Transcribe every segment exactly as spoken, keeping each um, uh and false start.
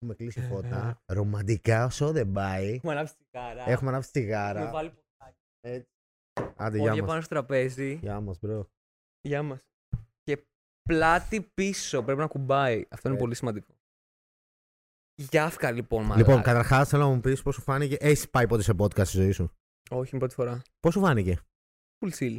Έχουμε κλείσει φώτα. Ρομαντικά όσο δεν πάει. Έχουμε ανάψει τσιγάρα. Έχουμε ανάψει τσιγάρα. Έχουμε βάλει ποτάκι. Έτσι. Άντε, γεια μας. Πάνω στο τραπέζι. Γεια μας, bro. Γεια μας. Και πλάτη πίσω. Πρέπει να κουμπάει. Αυτό είναι πολύ σημαντικό. Γιάφκα, λοιπόν, μάλλον. Λοιπόν, καταρχάς θέλω να μου πεις πώς σου φάνηκε. Έχεις πάει ποτέ σε podcast στη ζωή σου? Όχι, είναι πρώτη φορά. Πώς σου φάνηκε? Full chill.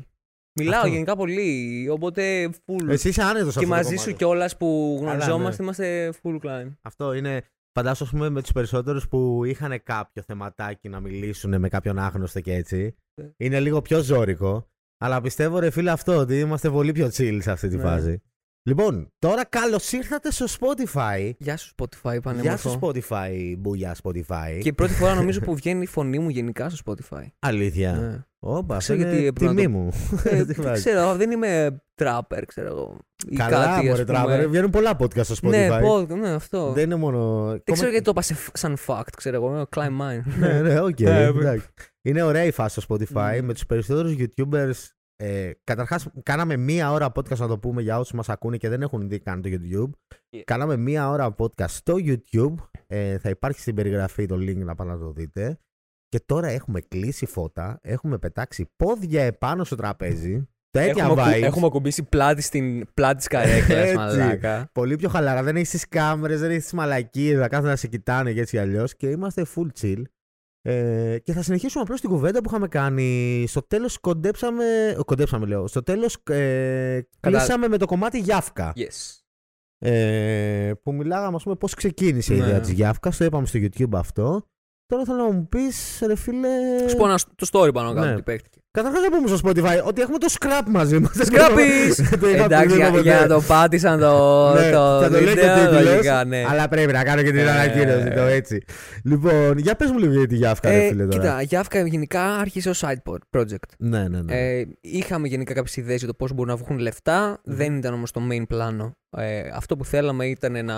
Μιλάω αυτό... γενικά πολύ, οπότε full. Εσύ είσαι άνετος αυτό. Και μαζί σου κιόλας που γνωριζόμαστε, ναι. Είμαστε full climb. Αυτό είναι. Φαντάζομαι, ας πούμε, με τους περισσότερους που είχαν κάποιο θεματάκι να μιλήσουν με κάποιον άγνωστο και έτσι. Ναι. Είναι λίγο πιο ζώρικο. Αλλά πιστεύω, ρε φίλε, αυτό ότι είμαστε πολύ πιο chill σε αυτή τη ναι. φάση. Λοιπόν, τώρα καλώς ήρθατε στο Spotify. Γεια σου Spotify, πανέμορφο. Γεια σου Spotify, μπουλιά Spotify. Και πρώτη φορά νομίζω που βγαίνει η φωνή μου γενικά στο Spotify. Αλήθεια. Ναι. Όπα, αυτό είναι τιμή το... μου. ε, δεν ξέρω, δεν είμαι τράπερ, ξέρω εγώ. Καλά, μωρέ τράπερ. Βγαίνουν πολλά podcast στο Spotify. Ναι, podcast, ναι, αυτό. Δεν είναι μόνο... Δεν ξέρω Κόμμα... γιατί το είπα σε... σαν fact, ξέρω εγώ. Climb mine. Ναι, ναι, οκ. Okay, είναι ωραία η φάση στο Spotify mm. με τους περισσότερους YouTubers. Ε, καταρχάς, κάναμε μία ώρα podcast, να το πούμε για όσους μας ακούνε και δεν έχουν δει καν το YouTube. Yeah. Κάναμε μία ώρα podcast στο YouTube. Ε, θα υπάρχει στην περιγραφή το link να πάνε να το δείτε. Και τώρα έχουμε κλείσει φώτα, έχουμε πετάξει πόδια επάνω στο τραπέζι. Τα έχουμε, ακου, έχουμε ακουμπήσει πλάτη στην πλάτη της καρέκλας, μαλάκα. Πολύ πιο χαλαρά. Δεν έχεις τις κάμερες, δεν έχεις τις μαλακίες, θα κάθονται να σε κοιτάνε και έτσι αλλιώς. Και είμαστε full chill. Ε, και θα συνεχίσουμε απλώς την κουβέντα που είχαμε κάνει. Στο τέλος κοντέψαμε. Κοντέψαμε, λέω. Στο τέλος ε, κλείσαμε με το κομμάτι Γιάφκα. Yes. Ε, που μιλάγαμε, ας πούμε, πώς ξεκίνησε yeah. η ιδέα της Γιάφκας. Το είπαμε στο YouTube αυτό. Τώρα θέλω να μου πεις, ρε φίλε. Σου πω ένα, το story πάνω κάτω, ναι. τι παίχτηκε. Καταρχάς να πούμε στο Spotify ότι έχουμε το scrap μαζί μας. Σκράπεις! Εντάξει, για, για να το πάτησαν το. Ναι, το θα το βίντεο, λέτε το τίτλος, ναι. Αλλά πρέπει να κάνω και την ανακοίνωση, το έτσι. Λοιπόν, για πες μου λίγο για τη Γιάφκα, ρε φίλε. Τώρα. Κοίτα, Γιάφκα γενικά άρχισε ως side project. Ναι, ναι, ναι. Ε, είχαμε γενικά κάποιες ιδέες για το πώς μπορούν να βγουν λεφτά. Mm. Δεν ήταν όμως το main πλάνο. Ε, αυτό που θέλαμε ήταν να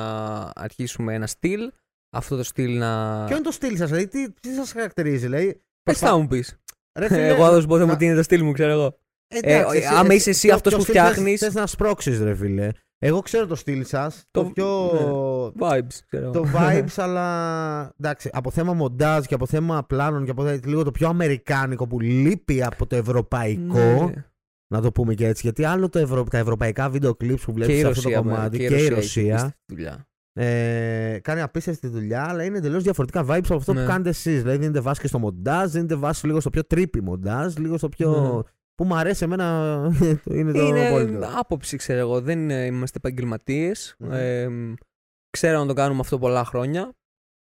αρχίσουμε ένα στυλ. Αυτό το στυλ να. Ποιο είναι το στυλ σας, δηλαδή, τι, τι σας χαρακτηρίζει, λέει. Πες θα μου πεις. Εγώ θα σου πω, θα μου τίνει το στυλ μου, ξέρω εγώ. Άμα είσαι εσύ αυτός που φτιάχνεις. Θες να σπρώξεις, ρε φίλε. Εγώ ξέρω το στυλ σας. Το πιο. Vibes, ξέρω. Το vibes, αλλά. Εντάξει, από θέμα μοντάζ και από θέμα πλάνων και από λίγο το πιο αμερικάνικο που λείπει από το ευρωπαϊκό. Να το πούμε και έτσι. Γιατί άλλο τα ευρωπαϊκά βίντεο κλιπς που βλέπεις αυτό το κομμάτι και η Ρωσία. Ε, κάνει απίστευτη δουλειά, αλλά είναι εντελώς διαφορετικά vibes από αυτό ναι. που κάνετε εσείς. Δηλαδή, δίνετε βάση και στο μοντάζ, δίνετε βάση λίγο στο πιο τρίπι μοντάζ, λίγο στο πιο. Ναι. Που μου αρέσει εμένα. είναι το είναι απόλυτο. Άποψη, ξέρω εγώ. Δεν είμαστε επαγγελματίες. Mm. Ε, ξέρω να το κάνουμε αυτό πολλά χρόνια.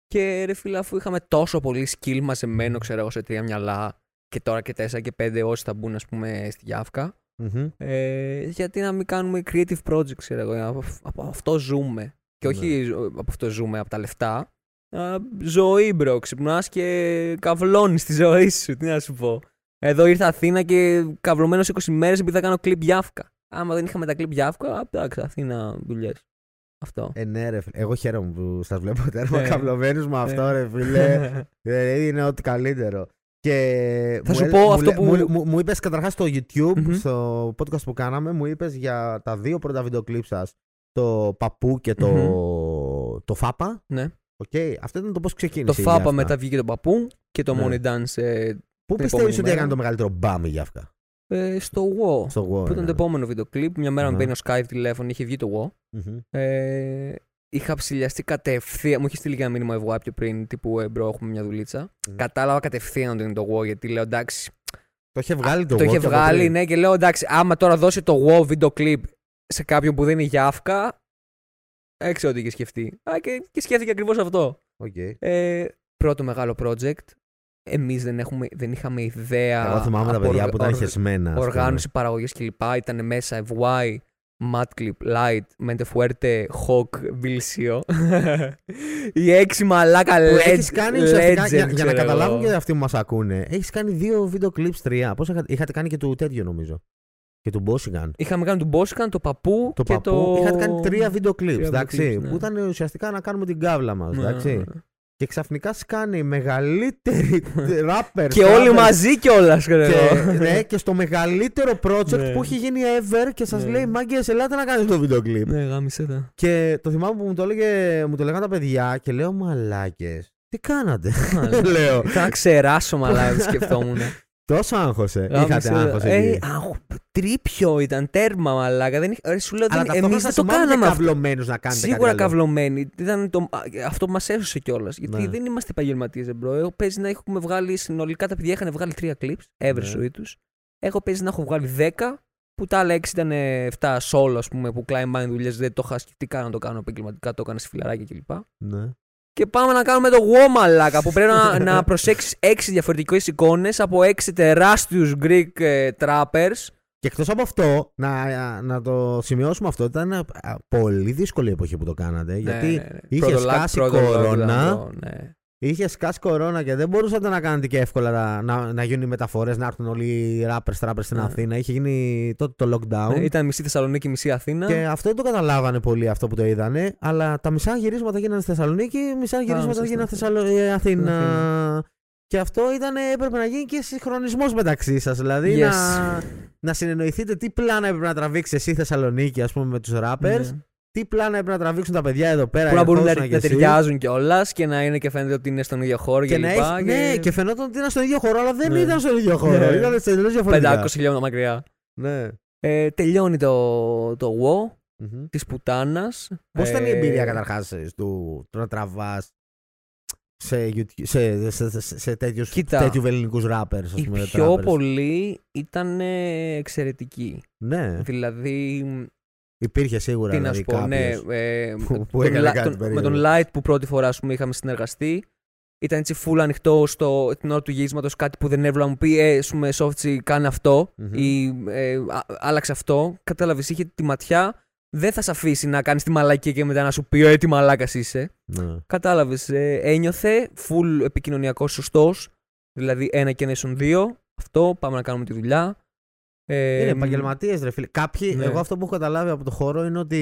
Και ρε φίλε, αφού είχαμε τόσο πολύ skill μαζεμένο, ξέρω εγώ, σε τρία μυαλά και τώρα και τέσσερα και πέντε όσοι θα μπουν, ας πούμε, στη Γιάφκα. Mm-hmm. Ε, γιατί να μην κάνουμε creative project, ξέρω εγώ. Από, από αυτό ζούμε. Και όχι ναι. από αυτό ζούμε, από τα λεφτά. Α, ζωή, μπρο. Ξυπνάς και καυλώνεις τη ζωή σου. Τι να σου πω. Εδώ ήρθα Αθήνα και καυλωμένος είκοσι μέρες επειδή θα κάνω κλιπ Γιάφκα. Άμα δεν είχαμε τα κλιπ Γιάφκα, εντάξει, Αθήνα δουλειές. Αυτό. Ε, ναι, ρε φίλε. Εγώ χαίρομαι που σας βλέπω τέρμα ε, καυλωμένους με αυτό, ε. ρε φίλε. ε, είναι ό,τι καλύτερο. Και θα μου, σου πω μου, αυτό που... μου, μου, μου είπες καταρχάς στο YouTube, mm-hmm. στο podcast που κάναμε, μου είπες για τα δύο πρώτα βίντεο κλιπ σας. Το παππού και το, mm-hmm. το φάπα. Ναι. Okay. Αυτό ήταν το πώς ξεκίνησε. Το φάπα μετά βγήκε το παππού και το ναι. money dance. Ε, πού πιστεύεις ότι έκανε το μεγαλύτερο μπάμ η Γιάφκα? Ε, στο WoW. Στο WoW που ναι. ήταν το επόμενο βίντεο κλιπ. Μια μέρα uh-huh. με μπαίνει ο Skype τηλέφωνο, είχε βγει το WoW. Mm-hmm. Ε, είχα ψηλιαστεί κατευθείαν. Μου είχε στείλει ένα μήνυμα εγώ πιο πριν τύπου ε, μπρο, έχουμε μια δουλίτσα. Mm-hmm. Κατάλαβα κατευθείαν ότι είναι το WoW γιατί λέω εντάξει. Το είχε βγάλει το WoW. Το είχε βγάλει, ναι, και λέω εντάξει, άμα τώρα δώσει το WoW βίντεο κλιπ σε κάποιον που δεν είναι Γιάφκα, έξω ό,τι είχε σκεφτεί. Α, και, και σκέφτηκε ακριβώς αυτό. Okay. Ε, πρώτο μεγάλο project. Εμείς δεν, έχουμε, δεν είχαμε ιδέα. Εγώ θυμάμαι τα παιδιά οργ, που ήταν χεσμένα. Οργάνωση, παραγωγής κλπ. Ήταν μέσα εφ γουάι, Madclip, Light, Mente Fuerte, Hawk, Vilsio. Οι έξι μαλάκα legend. Για, για να καταλάβουν και αυτοί που μας ακούνε, έχεις κάνει δύο βίντεο clips, τρία. Πώς είχα, είχατε κάνει και του τέτοιου νομίζω. Και του Μπόσικαν. Είχαμε κάνει του Μπόσικαν, το παππού το και παππού. Το. Είχατε κάνει τρία βίντεο clips, εντάξει. Ναι. Που ήταν ουσιαστικά να κάνουμε την κάβλα μας, ναι, εντάξει. Ναι. Και ξαφνικά σκάνε οι μεγαλύτεροι ράπερ. Και όλοι μαζί κιόλας. Ναι, και στο μεγαλύτερο project που έχει γίνει ever. Και σας λέει, μάγκες, ελάτε να κάνετε το βίντεο κλιπ. Ναι, γάμισε τα. Και το θυμάμαι που μου το, μου το λέγανε τα παιδιά και λέω, μαλάκες, τι κάνατε? Λέω, θα ξεράσω, μαλάκες, σκεφτόμουν. Τόσο άγχωσε. Είχατε άγχωσε. Τρίπιο ήταν, τέρμα μαλάκα. Δεν... Εμείς δεν το κάναμε αυτό. Να σίγουρα καυλωμένοι. Ήταν το... Αυτό που μας έσωσε κιόλας. Γιατί ναι, δεν είμαστε επαγγελματίες, μπρο. Παίζει να έχουμε βγάλει συνολικά, τα παιδιά είχαν βγάλει τρία κλιπς, έβρεσο ή τους. Εγώ παίζει να έχω βγάλει δέκα, που τα άλλα έξι ήταν εφτά solo, ας πούμε, που κλάιν μπάνε δουλειές. Δεν το είχα σκεφτεί καν να το κάνω επαγγελματικά, το έκανα σε φιλαράκια κλπ. Ναι. Και πάμε να κάνουμε το wow, μαλάκα, που πρέπει να, να προσέξεις έξι διαφορετικές εικόνες από έξι τεράστιους Greek ε, trappers. Και εκτός από αυτό, να, να το σημειώσουμε αυτό, ήταν πολύ δύσκολη εποχή που το κάνατε. Γιατί ναι, ναι, είχε πρώτο σκάσει πρώτο κορώνα. Πρώτο, ναι. Είχε σκάσει κορώνα και δεν μπορούσατε να κάνετε και εύκολα να, να γίνουν οι μεταφορές, να έρθουν όλοι οι rappers, trappers στην ναι. Αθήνα. Είχε γίνει τότε το lockdown. Ναι, ήταν μισή Θεσσαλονίκη, μισή Αθήνα. Και αυτό δεν το καταλάβανε πολύ, αυτό που το είδανε. Αλλά τα μισά γυρίσματα γίνανε στη Θεσσαλονίκη, μισά γυρίσματα Ά, γίνανε στη Αθήνα. Αθήνα. Και αυτό ήταν, έπρεπε να γίνει και συγχρονισμός μεταξύ σας. Δηλαδή yes. να, να συνεννοηθείτε τι πλάνα έπρεπε να τραβήξει εσύ Θεσσαλονίκη, ας πούμε, με τους rappers. Mm. Τι πλάνα έπρεπε να τραβήξουν τα παιδιά εδώ πέρα. Που να μπορούν να, να, να ταιριάζουν κιόλας και να είναι και φαίνεται ότι είναι στον ίδιο χώρο και, και λοιπά. Έχεις, ναι, και... και φαινόταν ότι ήταν στον ίδιο χώρο, αλλά δεν ναι. ήταν στον ίδιο χώρο. Ναι. Ήταν τελείως διαφορετικά. πεντακόσια χιλιόμετρα μακριά. Ναι. Ε, τελειώνει το, το wow mm-hmm. της πουτάνας. Πώς ε... ήταν η εμπειρία καταρχάς του να τραβάς σε, σε, σε, σε, σε τέτοιους, τέτοιους ελληνικούς rappers, ας πούμε, οι πιο πολλοί ήταν εξαιρετικοί. Ναι. Δηλαδή... Υπήρχε σίγουρα, τι δηλαδή, να σου πω, ναι, ε, που, που έκανε τον, κάτι τον, με τον Light που πρώτη φορά, ας πούμε, είχαμε συνεργαστεί, ήταν έτσι full ανοιχτό στο, την ώρα του γυρίσματος, κάτι που δεν έβλεπα, μου πει, ε, ας πούμε, Σόφτσι, κάνε αυτό mm-hmm. ή ε, α, άλλαξε αυτό, κατάλαβες, είχε τη ματιά. Δεν θα σε αφήσει να κάνεις τη μαλακία και μετά να σου πει «Ε, τι μαλάκας είσαι». Ναι. Κατάλαβες, ε, ένιωθε, full επικοινωνιακός σωστός, δηλαδή ένα και ένα ίσον δύο, αυτό, πάμε να κάνουμε τη δουλειά. Ε, είναι επαγγελματίες ρε φίλε. Κάποιοι, ναι. εγώ αυτό που έχω καταλάβει από το χώρο είναι ότι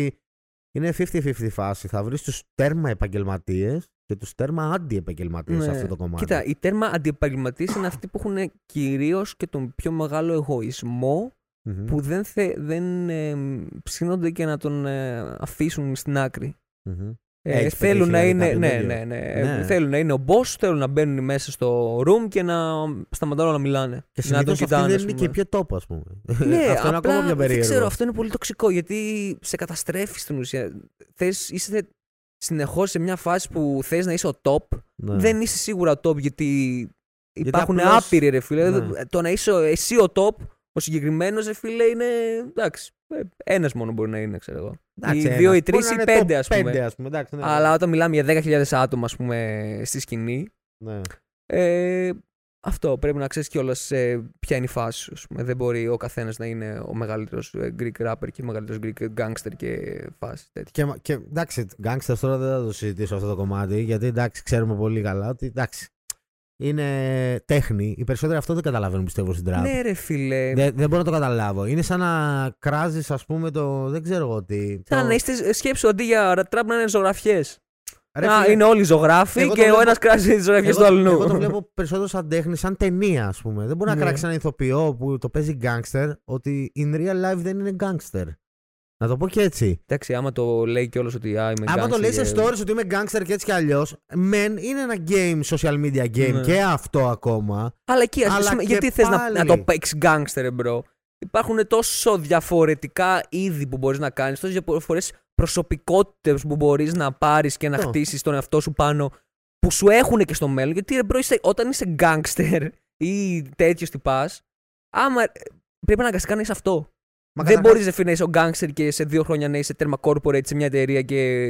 είναι πενήντα πενήντα φάση, θα βρεις τους τέρμα επαγγελματίες και τους τέρμα αντιεπαγγελματίες ναι. σε αυτό το κομμάτι. Κοίτα, οι τέρμα αντιεπαγγελματίες είναι αυτοί που έχουν κυρίως και τον πιο μεγάλο εγωισμό. Mm-hmm. Που δεν, θε, δεν ε, ψήνονται και να τον ε, αφήσουν στην άκρη. Mm-hmm. ε, θέλουν, να είναι, ναι, ναι, ναι, ναι. θέλουν να είναι ο boss, θέλουν να μπαίνουν μέσα στο room και να σταματάνε να μιλάνε. Και να τον κοιτάνε. Αυτή δεν είναι και πιο τόπο, ας πούμε. Ναι, αυτό είναι ακόμα πιο περίεργο. Δεν ξέρω, αυτό είναι πολύ τοξικό γιατί σε καταστρέφει στην ουσία. Θες, είσαι συνεχώς σε μια φάση που θες να είσαι ο top. Ναι. Δεν είσαι σίγουρα top γιατί υπάρχουν απλώς... άπειροι ρε φίλε. Ναι. Το να είσαι εσύ ο top. Ο συγκεκριμένος, ρε φίλε, είναι. Εντάξει. Ένας μόνο μπορεί να είναι, ξέρω εγώ. Οι δύο, οι τρεις, οι πέντε, ας πούμε. Πέντε, ας πούμε. Εντάξει, ναι. Αλλά όταν μιλάμε για δέκα χιλιάδες άτομα, ας πούμε, στη σκηνή. Ναι. Ε, αυτό πρέπει να ξέρεις κιόλας ε, ποια είναι η φάση σου. Δεν μπορεί ο καθένας να είναι ο μεγαλύτερος Greek rapper και ο μεγαλύτερος Greek gangster και φάση τέτοια. Και, και εντάξει, gangsters τώρα δεν θα το συζητήσω αυτό το κομμάτι, γιατί εντάξει, ξέρουμε πολύ καλά ότι εντάξει. Είναι τέχνη. Οι περισσότεροι αυτό δεν καταλαβαίνουν, πιστεύω, στην τράπεζα. Ναι, ρε φίλε. Δεν, δεν μπορώ να το καταλάβω. Είναι σαν να κράζεις, ας πούμε, το. Δεν ξέρω εγώ τι. Το... Σαν να είστε σκέψου αντί για τραπ να είναι ζωγραφιές. Να είναι όλοι ζωγράφοι και βλέπω... ο ένας κράζει τις ζωγραφιές του αλλού. Εγώ το βλέπω περισσότερο σαν τέχνη, σαν ταινία, ας πούμε. Δεν μπορεί να, ναι. να κράξει έναν ηθοποιό που το παίζει γκάγκστερ ότι in real life δεν είναι γκάγκστερ. Να το πω και έτσι. Εντάξει, άμα το λέει κιόλας ότι είμαι γκάγκστερ. Άμα το λέει σε stories ότι είμαι γκάγκστερ και έτσι κι αλλιώς, μεν είναι ένα game, social media game ναι. και αυτό ακόμα. Αλλά εκεί, ας πούμε, γιατί θες να, να το παίξεις γκάγκστερ, μπρο. Υπάρχουν τόσο διαφορετικά είδη που μπορείς να κάνεις, τόσες διαφορετικές προσωπικότητες που μπορείς να πάρεις και να oh. χτίσεις τον εαυτό σου πάνω, που σου έχουν και στο μέλλον. Γιατί, ρε, μπρο, είσαι, όταν είσαι γκάγκστερ ή τέτοιο τυπά, άμα πρέπει να αναγκαστικά να είσαι αυτό. Μα δεν μπορείς να είσαι ο γκάγκστερ και σε δύο χρόνια να είσαι τέρμα corporate σε μια εταιρεία και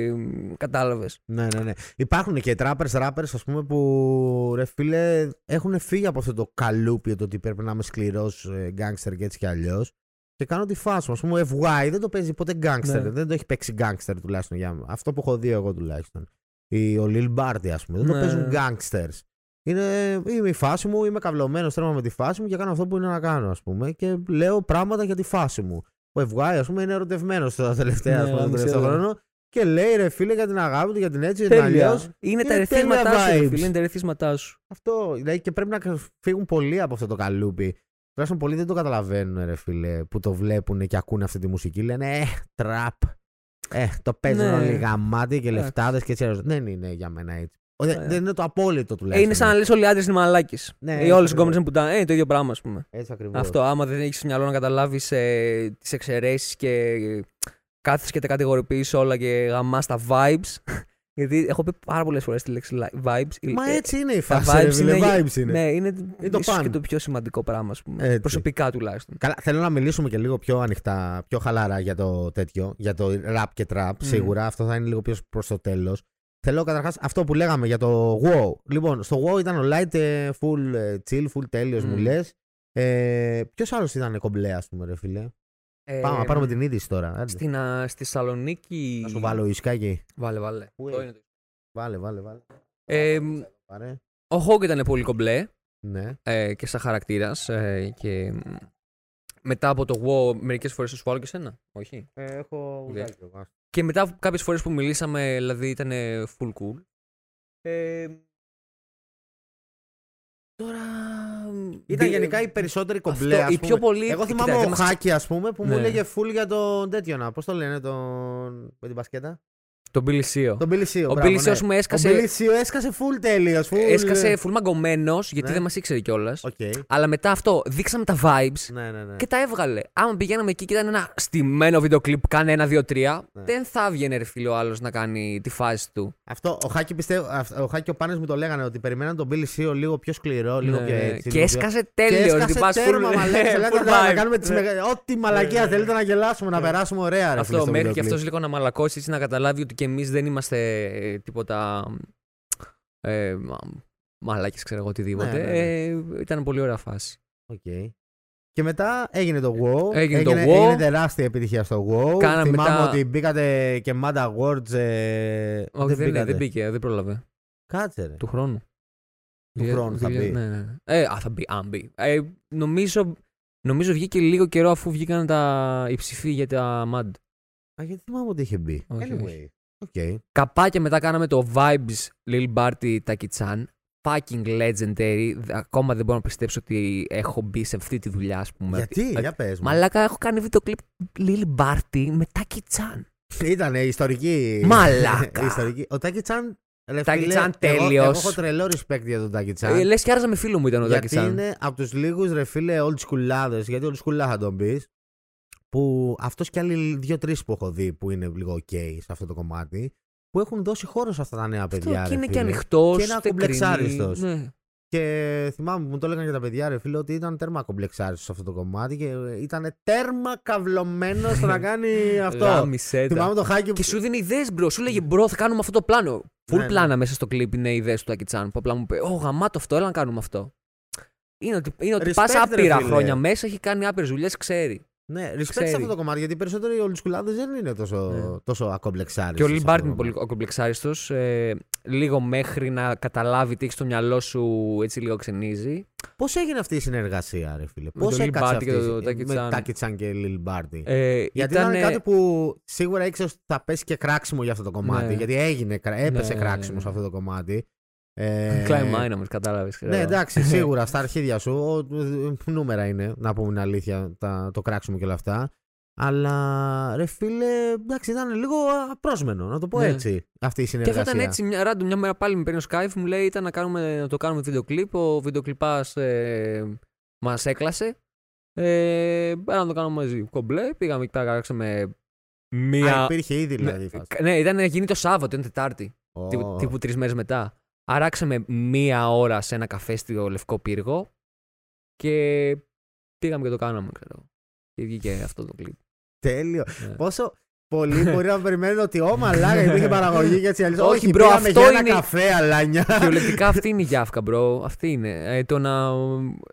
κατάλαβες. Ναι, ναι, ναι. Υπάρχουν και trappers, rappers, ας πούμε, που ρε φίλε έχουν φύγει από αυτό το καλούπι το ότι πρέπει να είμαι σκληρός γκάγκστερ και έτσι κι αλλιώς. Και κάνω τη φάση μου. Ας πούμε, ο εφ γουάι δεν το παίζει ποτέ γκάγκστερ. Ναι. Δεν το έχει παίξει γκάγκστερ τουλάχιστον για μένα. Αυτό που έχω δει εγώ τουλάχιστον. Ή ο Lil Barty, ας πούμε. Δεν ναι. το παίζουν γκάγκστερς. Είναι, είμαι η φάση μου, είμαι καυλωμένος, τρέμα με τη φάση μου και κάνω αυτό που είναι να κάνω, ας πούμε. Και λέω πράγματα για τη φάση μου. Ο εφ γουάι, ας πούμε, είναι ερωτευμένος τώρα τελευταία, ναι, ας πούμε, τον τελευταίο χρόνο. Και λέει ρε φίλε για την αγάπη του, για την έτσι, για την αλλιώς. Είναι τα ερεθίσματά σου, ρε φίλε, είναι τα ερεθίσματά σου. Αυτό, δηλαδή, και πρέπει να φύγουν πολλοί από αυτό το καλούπι. Τουλάχιστον πολλοί δεν το καταλαβαίνουν, ρε φίλε, που το βλέπουν και ακούνε αυτή τη μουσική. Λένε ε, τραπ. Ε, το παίζουν ναι. Όλοι γαμάτι και λεφτάδες και έτσι. Δεν είναι για μένα έτσι. Ε, δεν είναι το απόλυτο τουλάχιστον. Είναι σαν να λες όλοι οι άντρες είναι μαλάκες. Ναι, ή όλες οι γκόμενες είναι πουτά. Ε, το ίδιο πράγμα, ας πούμε. Έτσι ακριβώς. Αυτό, άμα δεν έχεις στο μυαλό να καταλάβεις ε, τις εξαιρέσεις και κάθεσαι και τα κατηγοροποιείς όλα και γαμάς τα vibes. Γιατί έχω πει πάρα πολλές φορές τη λέξη vibes. Μα έτσι είναι η φάση. Τα vibes είναι, vibes είναι. Ναι, είναι, είναι ίσως το και το πιο σημαντικό πράγμα, ας πούμε. Έτσι. Προσωπικά τουλάχιστον. Καλά, θέλω να μιλήσουμε και λίγο πιο ανοιχτά, πιο χαλαρά για το τέτοιο. Για το rap και trap, σίγουρα. Mm. Αυτό θα είναι λίγο πιο προς το τέλος. Θέλω καταρχάς αυτό που λέγαμε για το wow. Λοιπόν, στο wow ήταν ο Light, full chill, full τέλειος mm. μου λες. Ε, ποιος άλλος ήταν κομπλέ, ας πούμε, ρε φίλε. Ε, Πάμε να πάρουμε την είδηση τώρα. Στην, α, στη Θεσσαλονίκη. Θα σου βάλω ισκάκι. Βάλε, βάλε. Πού είναι το... Βάλε, βάλε, βάλε. Ε, βάλε. Ο Hawk ήταν πολύ κομπλέ. Ναι. Ε, και σαν χαρακτήρας. Ε, και... Μετά από το wow, μερικές φορές θα σου βάλω και σένα. Όχι. Ε, έχω βγάλει το βάζω. Και μετά από κάποιες φορές που μιλήσαμε, δηλαδή ήταν full cool. Ε, τώρα... Ήταν δι... γενικά οι περισσότεροι κομπλέ, αυτό, ας πούμε. Πολύ... Εγώ θυμάμαι ο Χάκη, ας πούμε, που ναι. μου έλεγε full για τον τέτοιο να. Πώς το λένε, τον... με την μπασκέτα. Τον Πιλισίο. Τον Πιλισίο, ο Πιλισίος ναι. μου έσκασε. Ο Πιλισίο έσκασε full τέλειος. Full... Έσκασε full μαγκωμένος, γιατί ναι. δεν μας ήξερε κιόλας. Okay. Αλλά μετά αυτό, δείξαμε τα vibes ναι, ναι, ναι. και τα έβγαλε. Άμα πηγαίναμε εκεί και ήταν ένα στημένο βίντεο κλιπ, κάνε ένα, δύο, τρία, ναι. δεν θα βγαίνει ρε φίλε ο άλλος να κάνει τη φάση του. Αυτό, ο Χάκη πιστεύω, ο Χάκη και ο Πάνες μου το λέγανε ότι περιμέναν τον Πιλισίο λίγο πιο σκληρό, λίγο ναι. πιο έτσι. Και έσκασε τέλειος. Δεν πα φούρμα να κάνουμε ό,τι μαλακία θέλετε να γελάσουμε, να περάσουμε ωραία. Αυτό μέχρι και αυτό λίγο να μαλακώσει, να καταλάβει ότι. Και εμείς δεν είμαστε ε, τίποτα ε, μα, μαλάκες, ξέρω εγώ, οτιδήποτε. Ναι, ναι, ναι. Ε, ήταν πολύ ωραία φάση. Okay. Και μετά έγινε το WoW. Έγινε, έγινε, το WoW. Έγινε τεράστια επιτυχία στο WoW. Κάναμε θυμάμαι μετά... ότι μπήκατε και Mad Awards. Ε, Όχι, δεν, δεν, δεν μπήκε, δεν πρόλαβε. Κάτσε ρε. Του χρόνου. Του ε, χρόνου θα μπει. Ναι, ναι. Ε, α, θα μπει, αν μπει. Ε, νομίζω, νομίζω βγήκε λίγο καιρό αφού βγήκαν τα... οι ψηφοί για τα Mad. Α, γιατί θυμάμαι ότι είχε μπει. Okay. Anyway. Okay. Καπάκια μετά κάναμε το Vibes Lil Barty Taki-chan. Fucking legendary. Ακόμα δεν μπορώ να πιστέψω ότι έχω μπει σε αυτή τη δουλειά, ας πούμε. Γιατί, α, για πες μου. Μαλάκα, έχω κάνει βίντεο κλιπ Lil Barty με Taki-chan. Ήτανε ιστορική. Μαλάκα. ιστορική. Ο Taki-chan. Taki-chan τέλειος. Εγώ, εγώ έχω τρελό respect για τον Taki-chan. Ε, λες και άραζα με φίλο μου ήταν ο Taki-chan. Γιατί είναι από τους λίγους ρε φίλε old schoolάδες. Γιατί old school θα τον πεις. Που αυτός και άλλοι δύο-τρεις που έχω δει που είναι λίγο ok σε αυτό το κομμάτι, που έχουν δώσει χώρο σε αυτά τα νέα παιδιά. Αυτό, ρε, και είναι και ανοιχτός. Και είναι κομπλεξάριστος. Ναι. Και θυμάμαι που μου το έλεγαν για τα παιδιά, ρε φίλε, ότι ήταν τέρμα κομπλεξάριστος σε αυτό το κομμάτι και ήταν τέρμα καυλωμένος στο να κάνει αυτό. Λάμισέτα. Θυμάμαι το Χάκι. Και σου δίνει ιδέες, μπρο. Σου λέγε, μπρο, θα κάνουμε αυτό το πλάνο. Full ναι, πλάνα ναι. μέσα στο κλίπ είναι οι ιδέες του Taki-chan. Που απλά μου είπε, ω γαμάτο αυτό, έλα να κάνουμε αυτό. Είναι ότι, είναι ότι πας άπειρα φίλε. Χρόνια μέσα, έχει κάνει άπειρες δουλειές, ξέρει. Ναι, respect σε αυτό το κομμάτι, γιατί οι περισσότεροι ολισκουλάδες δεν είναι τόσο, ναι. τόσο ακομπλεξάριστος. Και ο Lil Barty είναι πολύ ακομπλεξάριστος. Ε, λίγο μέχρι να καταλάβει τι έχει στο μυαλό σου, έτσι λίγο ξενίζει. Πώς έγινε αυτή η συνεργασία, ρε φίλε, πώς έκατσε αυτή η με Taki-chan και Lil Barty. Ε, γιατί ήταν, ήταν κάτι που σίγουρα ήξερε ότι θα πέσει και κράξιμο για αυτό το κομμάτι. Ναι. Γιατί έγινε, έπεσε ναι, κράξιμο ναι. σε αυτό το κομμάτι. Κλάιμ όμως κατάλαβες. Ναι, εντάξει, σίγουρα στα αρχίδια σου νούμερα είναι, να πούμε την αλήθεια, το κράξουμε και όλα αυτά. Αλλά ρε φίλε, εντάξει, ήταν λίγο απρόσμενο, να το πω έτσι, αυτή η συνεργασία. Και αυτό ήταν έτσι, ράντου μια μέρα πάλι με παίρνει ο Skype, μου λέει ήταν να το κάνουμε βίντεο κλιπ. Ο βίντεο κλιπάς μας έκλασε. Πέρα να το κάνουμε μαζί. Κομπλέ, πήγαμε και παράξαμε μία. Υπήρχε ήδη δηλαδή. Ναι, ήταν να γίνει το Σάββατο, είναι Τετάρτη. Τύπου τρεις μέρες μετά. Αράξαμε μία ώρα σε ένα καφέ στο Λευκό Πύργο και πήγαμε και το κάναμε, ξέρω. Και βγήκε αυτό το κλιπ. Τέλειο. Yeah. Πόσο πολύ μπορεί να περιμένουν ότι «Ω μαλάκα, υπήρχε παραγωγή και έτσι». Όχι, μπρο, πήγαμε αυτό για ένα είναι... καφέ, αλάνια. Κυριολεκτικά αυτή είναι η γιάφκα, μπρο. Αυτή είναι. Ε, το να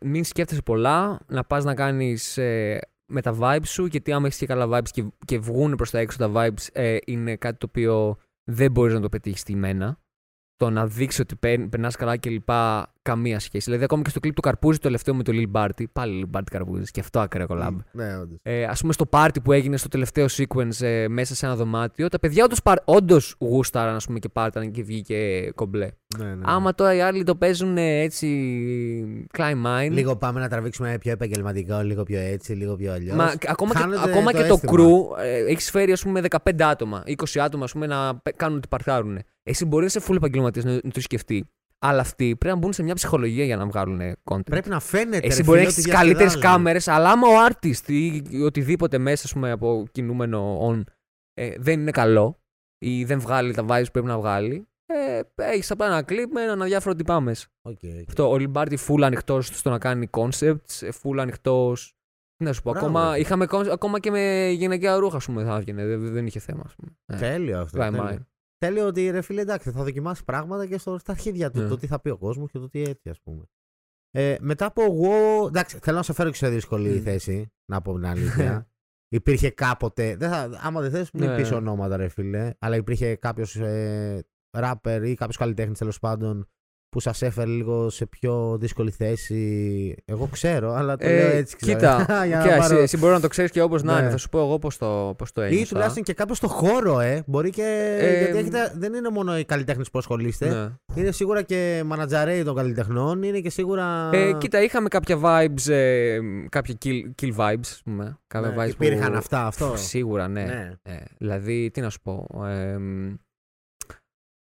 μην σκέφτεσαι πολλά, να πας να κάνεις ε, με τα vibes σου, γιατί άμα έχεις και καλά vibes και, και βγουν προς τα έξω τα vibes, ε, είναι κάτι το οποίο δεν μπορείς να το πετύχεις στη μένα. το να δείξει ότι περνά καλά κλπ. Καμία σχέση. Δηλαδή, ακόμη και στο κλειπ του Καρπούζη, το τελευταίο με το Lil Barty. Πάλι Lil Barty Καρπούζη, και αυτό ακραίο collab. Ναι, όντως. Ε, ας πούμε, στο πάρτι που έγινε στο τελευταίο sequence ε, μέσα σε ένα δωμάτιο, τα παιδιά όντως γούσταραν, ας πούμε, και πάρταν και βγήκε κομπλέ. Ναι, ναι, ναι. Άμα τώρα οι άλλοι το παίζουν ε, έτσι. Climb mine. Λίγο πάμε να τραβήξουμε πιο επαγγελματικό, λίγο πιο έτσι, λίγο πιο αλλιώς. Μα ακόμα και, ακόμα το, και το crew ε, έχει φέρει, ας πούμε, δεκαπέντε άτομα, είκοσι άτομα, ας πούμε, να κάνουν ότι παρτάρουν. Εσύ μπορεί να είσαι full επαγγελματίας, να, να το σκεφτεί. Αλλά αυτοί πρέπει να μπουν σε μια ψυχολογία για να βγάλουν content. Πρέπει να φαίνεται. Εσύ μπορεί να έχεις τις καλύτερες κάμερες, αλλά άμα ο artist ή οτιδήποτε μέσα, ας πούμε, από κινούμενο on ε, δεν είναι καλό ή δεν βγάλει τα vibes που πρέπει να βγάλει, ε, έχεις απλά ένα κλιπ με έναν αδιάφορο τυπά μέσα. Okay, okay. Αυτό, ο Lil Barty full ανοιχτός στο να κάνει concepts, full ανοιχτός. Να σου πω, ακόμα, είχαμε, ακόμα και με γυναικεία ρούχα, ας πούμε, θα έβγαινε, δεν, δεν είχε θέμα. Τέλειο αυτό. Τέλειο ότι, ρε φίλε, εντάξει, θα δοκιμάσει πράγματα και στο, στα αρχίδια του, yeah. το τι θα πει ο κόσμος και το τι έτσι, ας πούμε. Ε, μετά από εγώ, εντάξει, θέλω να σε φέρω και σε δύσκολη mm. θέση, να πω την αλήθεια. Υπήρχε κάποτε, δεν θα, άμα δεν θες, μην yeah. πεις ονόματα, ρε φίλε, αλλά υπήρχε κάποιος ε, rapper ή κάποιος καλλιτέχνης, τέλος πάντων, που σας έφερε λίγο σε πιο δύσκολη θέση. Εγώ ξέρω, αλλά το ε, λέω έτσι. Κοίτα, και πάρω... εσύ, εσύ μπορεί να το ξέρεις και όπως ναι. να είναι. Θα σου πω εγώ πώς το, πώς το ένιωσα. Ή τουλάχιστον και κάποιος στο χώρο, ε. Μπορεί και. Ε, γιατί έχετε, δεν είναι μόνο οι καλλιτέχνες που ασχολείστε. Ναι. Είναι σίγουρα και μανατζαρέοι των καλλιτεχνών. Είναι και σίγουρα. Ε, κοίτα, είχαμε κάποια vibes. Ε, κάποια kill, kill vibes. Ναι. Κάποια ναι, vibes υπήρχαν που... αυτά, αυτό. Σίγουρα, ναι. ναι. Ε, δηλαδή, τι να σου πω. Ε,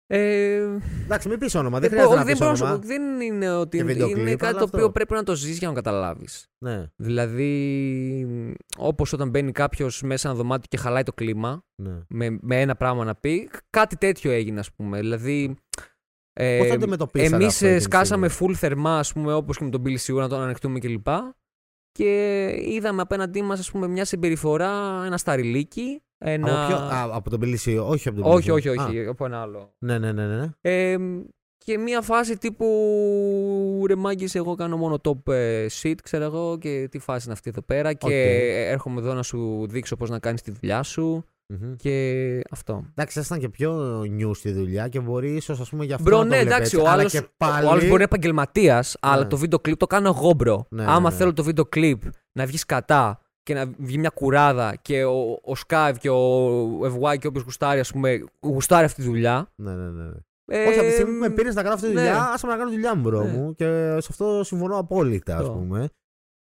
Ε, εντάξει, μην πεις όνομα, δεν χρειάζεται να πεις όνομα. Δεν είναι ότι είναι κάτι το οποίο πρέπει να το ζεις για να καταλάβεις. Ναι. Δηλαδή, όπως όταν μπαίνει κάποιος μέσα σε ένα δωμάτιο και χαλάει το κλίμα, ναι. με, με ένα πράγμα να πει, κάτι τέτοιο έγινε, ας πούμε. Δηλαδή, ε, εμείς σκάσαμε full θερμά, ας πούμε, όπως και με τον Billy Siu, να τον ανεχτούμε κλπ. Και είδαμε απέναντί μας, ας πούμε, μια συμπεριφορά, ένα σταριλίκι. Ένα... Από, ποιο... Α, από τον Πελίσιο, όχι από τον Πελίσιο. Όχι, όχι, όχι, από ένα άλλο. Ναι, ναι, ναι. ναι. Ε, και μία φάση τύπου ρε μάγκης, εγώ κάνω μόνο top shit, ξέρω εγώ, και τι φάση είναι αυτή εδώ πέρα. Okay. Και έρχομαι εδώ να σου δείξω πώς να κάνεις τη δουλειά σου. Mm-hmm. Και αυτό. Εντάξει, ήσασταν και πιο νιου στη δουλειά και μπορεί ίσως, ας πούμε, γι' αυτό. Μπρο, ναι, εντάξει, ο άλλος πάλι... μπορεί να είναι επαγγελματίας, αλλά ναι. το βίντεο κλιπ το κάνω εγώ, μπρο. Ναι, Άμα ναι, ναι. θέλω το βίντεο κλιπ να βγει κατά. Και να βγει μια κουράδα και ο, ο Σκάιβ και ο Ευγουάι και όποιος γουστάρει, ας πούμε, γουστάρει αυτή τη δουλειά. Ναι, ναι, ναι. Ε, Όχι, από τη στιγμή που με πήρες να κάνω αυτή τη ναι. δουλειά, άσε με να κάνω τη δουλειά μου, μπρο μου. Ναι. Και σε αυτό συμφωνώ απόλυτα, ας πούμε.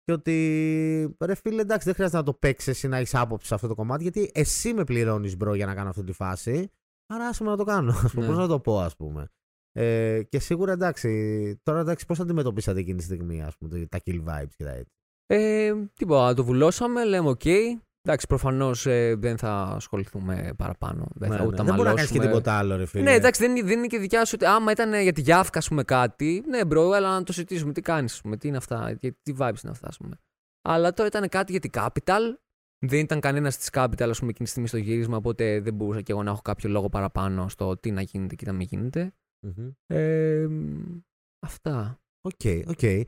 Και ότι, ρε φίλε, εντάξει, δεν χρειάζεται να το παίξεις ή να έχεις άποψη σε αυτό το κομμάτι, γιατί εσύ με πληρώνεις, μπρο, για να κάνω αυτή τη φάση. Άρα άσε με να το κάνω, ας πούμε. Ναι. Πώς να το πω, ας πούμε. Ε, και σίγουρα, εντάξει, τώρα εντάξει, πώς αντιμετωπίσατε εκείνη τη στιγμή, ας πούμε, τα kill vibes και τα έτσι. Ε, τίποτα, το βουλώσαμε, λέμε οκ. Okay. Εντάξει, προφανώς ε, δεν θα ασχοληθούμε παραπάνω. Δεν, ναι, θα, ναι. δεν μπορεί να κάνεις και τίποτα άλλο, ρε φίλε. Ναι, εντάξει, δεν, δεν είναι και δικιά σου. Άμα ήταν για τη γιάφκα, ας πούμε, κάτι, ναι, μπρο, αλλά να το συζητήσουμε. Τι κάνεις, ας πούμε, τι είναι αυτά, τι vibes να φτάσουμε. Αλλά τώρα ήταν κάτι για την Capital. Δεν ήταν κανένας της Capital, ας πούμε, εκείνη τη στιγμή στο γύρισμα, οπότε δεν μπορούσα και εγώ να έχω κάποιο λόγο παραπάνω στο τι να γίνεται και τι να μην γίνεται. Mm-hmm. Ε, αυτά. Οκ, okay, οκ. Okay.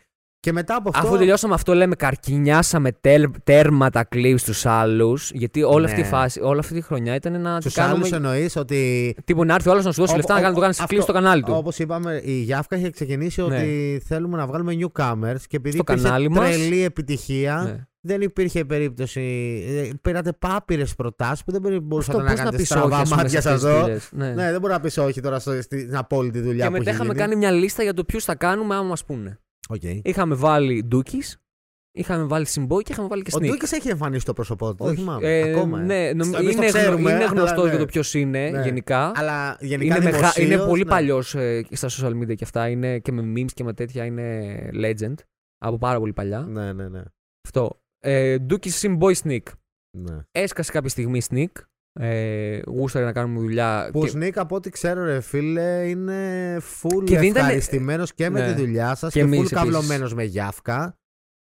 Και μετά από αυτό... Αφού τελειώσαμε αυτό, λέμε, καρκινιάσαμε τελ, τέρμα τα κλειπ στους άλλους. Γιατί όλη, ναι. αυτή φάση, όλη αυτή τη χρονιά ήταν να τους κάνουμε... Στους άλλους εννοείς ότι... Τύπου να έρθει ο άλλος να σου δώσει ο, λεφτά, ο, να κάνει, το κάνεις κλειπ στο κανάλι του. Όπως είπαμε, η Γιάφκα είχε ξεκινήσει, ναι. ότι θέλουμε να βγάλουμε newcomers. Και επειδή στο υπήρχε τρελή μας. επιτυχία... Ναι. Δεν υπήρχε περίπτωση. Πήρατε πάπυρες προτάσεις που δεν μπορούσατε να κάνετε στραβά μάτια σας εδώ. Ναι, δεν μπορεί να πεις όχι τώρα στην απόλυτη δουλειά που έχει γίνει. Και μετά είχαμε κάνει μια λίστα για το ποιους θα κάνουμε άμα μας πούνε. Okay. Είχαμε βάλει Ντούκης, είχαμε βάλει Συμπόη και είχαμε βάλει και Σνίκ. Ο Ντούκης έχει εμφανίσει το πρόσωπό του, δεν θυμάμαι. Ε, ακόμα. Ε. Ναι, νομ... είναι, ξέρουμε, είναι γνωστό ναι. για το ποιος είναι, ναι. γενικά. Αλλά γενικά είναι, δημοσίως, μεγα... είναι πολύ ναι. παλιός ε, στα social media και αυτά. Είναι και με memes και με τέτοια. Είναι legend. Από πάρα πολύ παλιά. Ναι, ναι, ναι. Αυτό. Ε, Ντούκης, Συμπόη, Σνίκ. Ναι. Έσκασε κάποια στιγμή Σνίκ. Ε, γούσταρε να κάνουμε δουλειά. Που ο Σνίκ, από ό,τι ξέρω, ρε φίλε, είναι full ευχαριστημένος και με ναι. τη δουλειά σας και, και full καυλωμένος με Γιάφκα.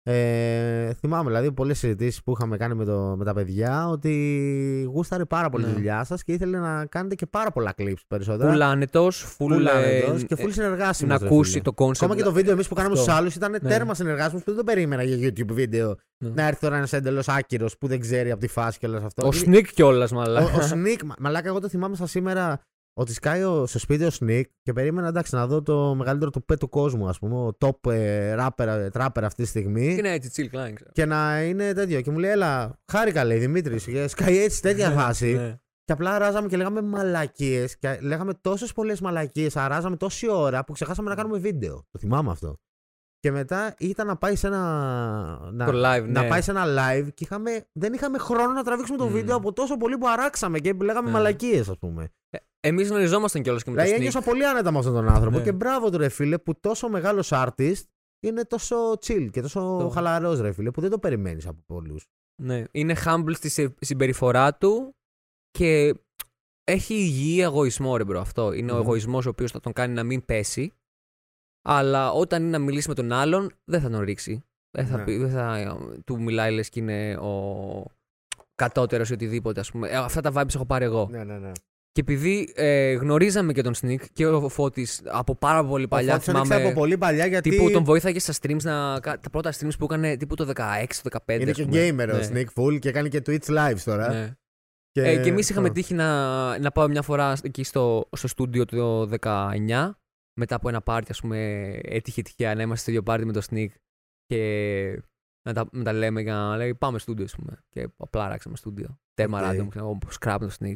Ε, θυμάμαι δηλαδή πολλές συζητήσεις που είχαμε κάνει με, το, με τα παιδιά ότι γούσταρε πάρα πολύ τη ναι. δουλειά σας και ήθελε να κάνετε και πάρα πολλά clips περισσότερα. Full άνετος, full, full άνετος ε, και full ε, συνεργάσιμος. Να ακούσει το concept. Ακόμα και το βίντεο εμείς που κάναμε στους άλλους ήταν ναι. τέρμα συνεργάσιμος που δεν το περίμενα για YouTube βίντεο. Ναι. Να έρθει τώρα ένας εντελώς άκυρος που δεν ξέρει από τη φάση και όλα αυτά. Ο Σνίκ κιόλας, μαλάκα. Ο, ο Σνίκ, μαλάκα, εγώ το θυμάμαι στα σήμερα. Ότι σκάει ο, σε σπίτι ο Sneak και περίμενα εντάξει, να δω το μεγαλύτερο τοπέ του κόσμου, ας πούμε, ο top ε, rapper, trapper αυτή τη στιγμή. Και να έτσι chill κλάιν. Και να είναι τέτοιο. Και μου λέει, έλα, χάρηκα λέει Δημήτρης. Και σκάει έτσι τέτοια φάση. Και απλά αράζαμε και λέγαμε μαλακίες. Και λέγαμε τόσες πολλές μαλακίες, αράζαμε τόση ώρα που ξεχάσαμε να κάνουμε βίντεο. Το θυμάμαι αυτό. Και μετά ήταν να πάει σε ένα να, live, να ναι. πάει σε ένα live και είχαμε, δεν είχαμε χρόνο να τραβήξουμε το mm. βίντεο από τόσο πολύ που αράξαμε και λέγαμε yeah. μαλακίες, ας πούμε. Ε, εμείς γνωριζόμασταν κιόλας και με το Sneak. Ένιωσα πολύ άνετα με αυτόν τον άνθρωπο yeah. και μπράβο του ρε φίλε που τόσο μεγάλος artist είναι τόσο chill και τόσο το... χαλαρός ρε φίλε που δεν το περιμένεις από πολλούς. Ναι, είναι humble στη συμπεριφορά του και έχει υγιή εγωισμό ρε μπρο, αυτό. Είναι mm. ο εγωισμός ο οποίος θα τον κάνει να μην πέσει. Αλλά όταν είναι να μιλήσει με τον άλλον, δεν θα τον ρίξει. Δεν θα, ναι. πει, δεν θα του μιλάει λες και είναι ο κατώτερος ή οτιδήποτε, ας πούμε. Αυτά τα vibes έχω πάρει εγώ. Ναι, ναι, ναι. Και επειδή ε, γνωρίζαμε και τον Sneak και ο Φώτης από πάρα πολύ παλιά. Θυμάμαι από πολύ παλιά γιατί. Τύπου τον βοήθαγε στα streams, να, τα πρώτα streams που έκανε τύπου το δεκαέξι, το δεκαπέντε. Είναι και gamer ο Sneak full και κάνει και Twitch lives τώρα. Ναι. Και, ε, και εμείς είχαμε oh. τύχει να, να πάω μια φορά εκεί στο στούντιο το δεκαεννιά. Μετά από ένα πάρτι, ας πούμε, έτυχε τυχαία να είμαστε στο ίδιο πάρτι με το Sneak και να τα, να τα λέμε για να λέει πάμε στούντιο, ας πούμε. Και απλά ράξαμε στούντιο. Τέρμα ράντομ, εγώ σκράπ το Sneak.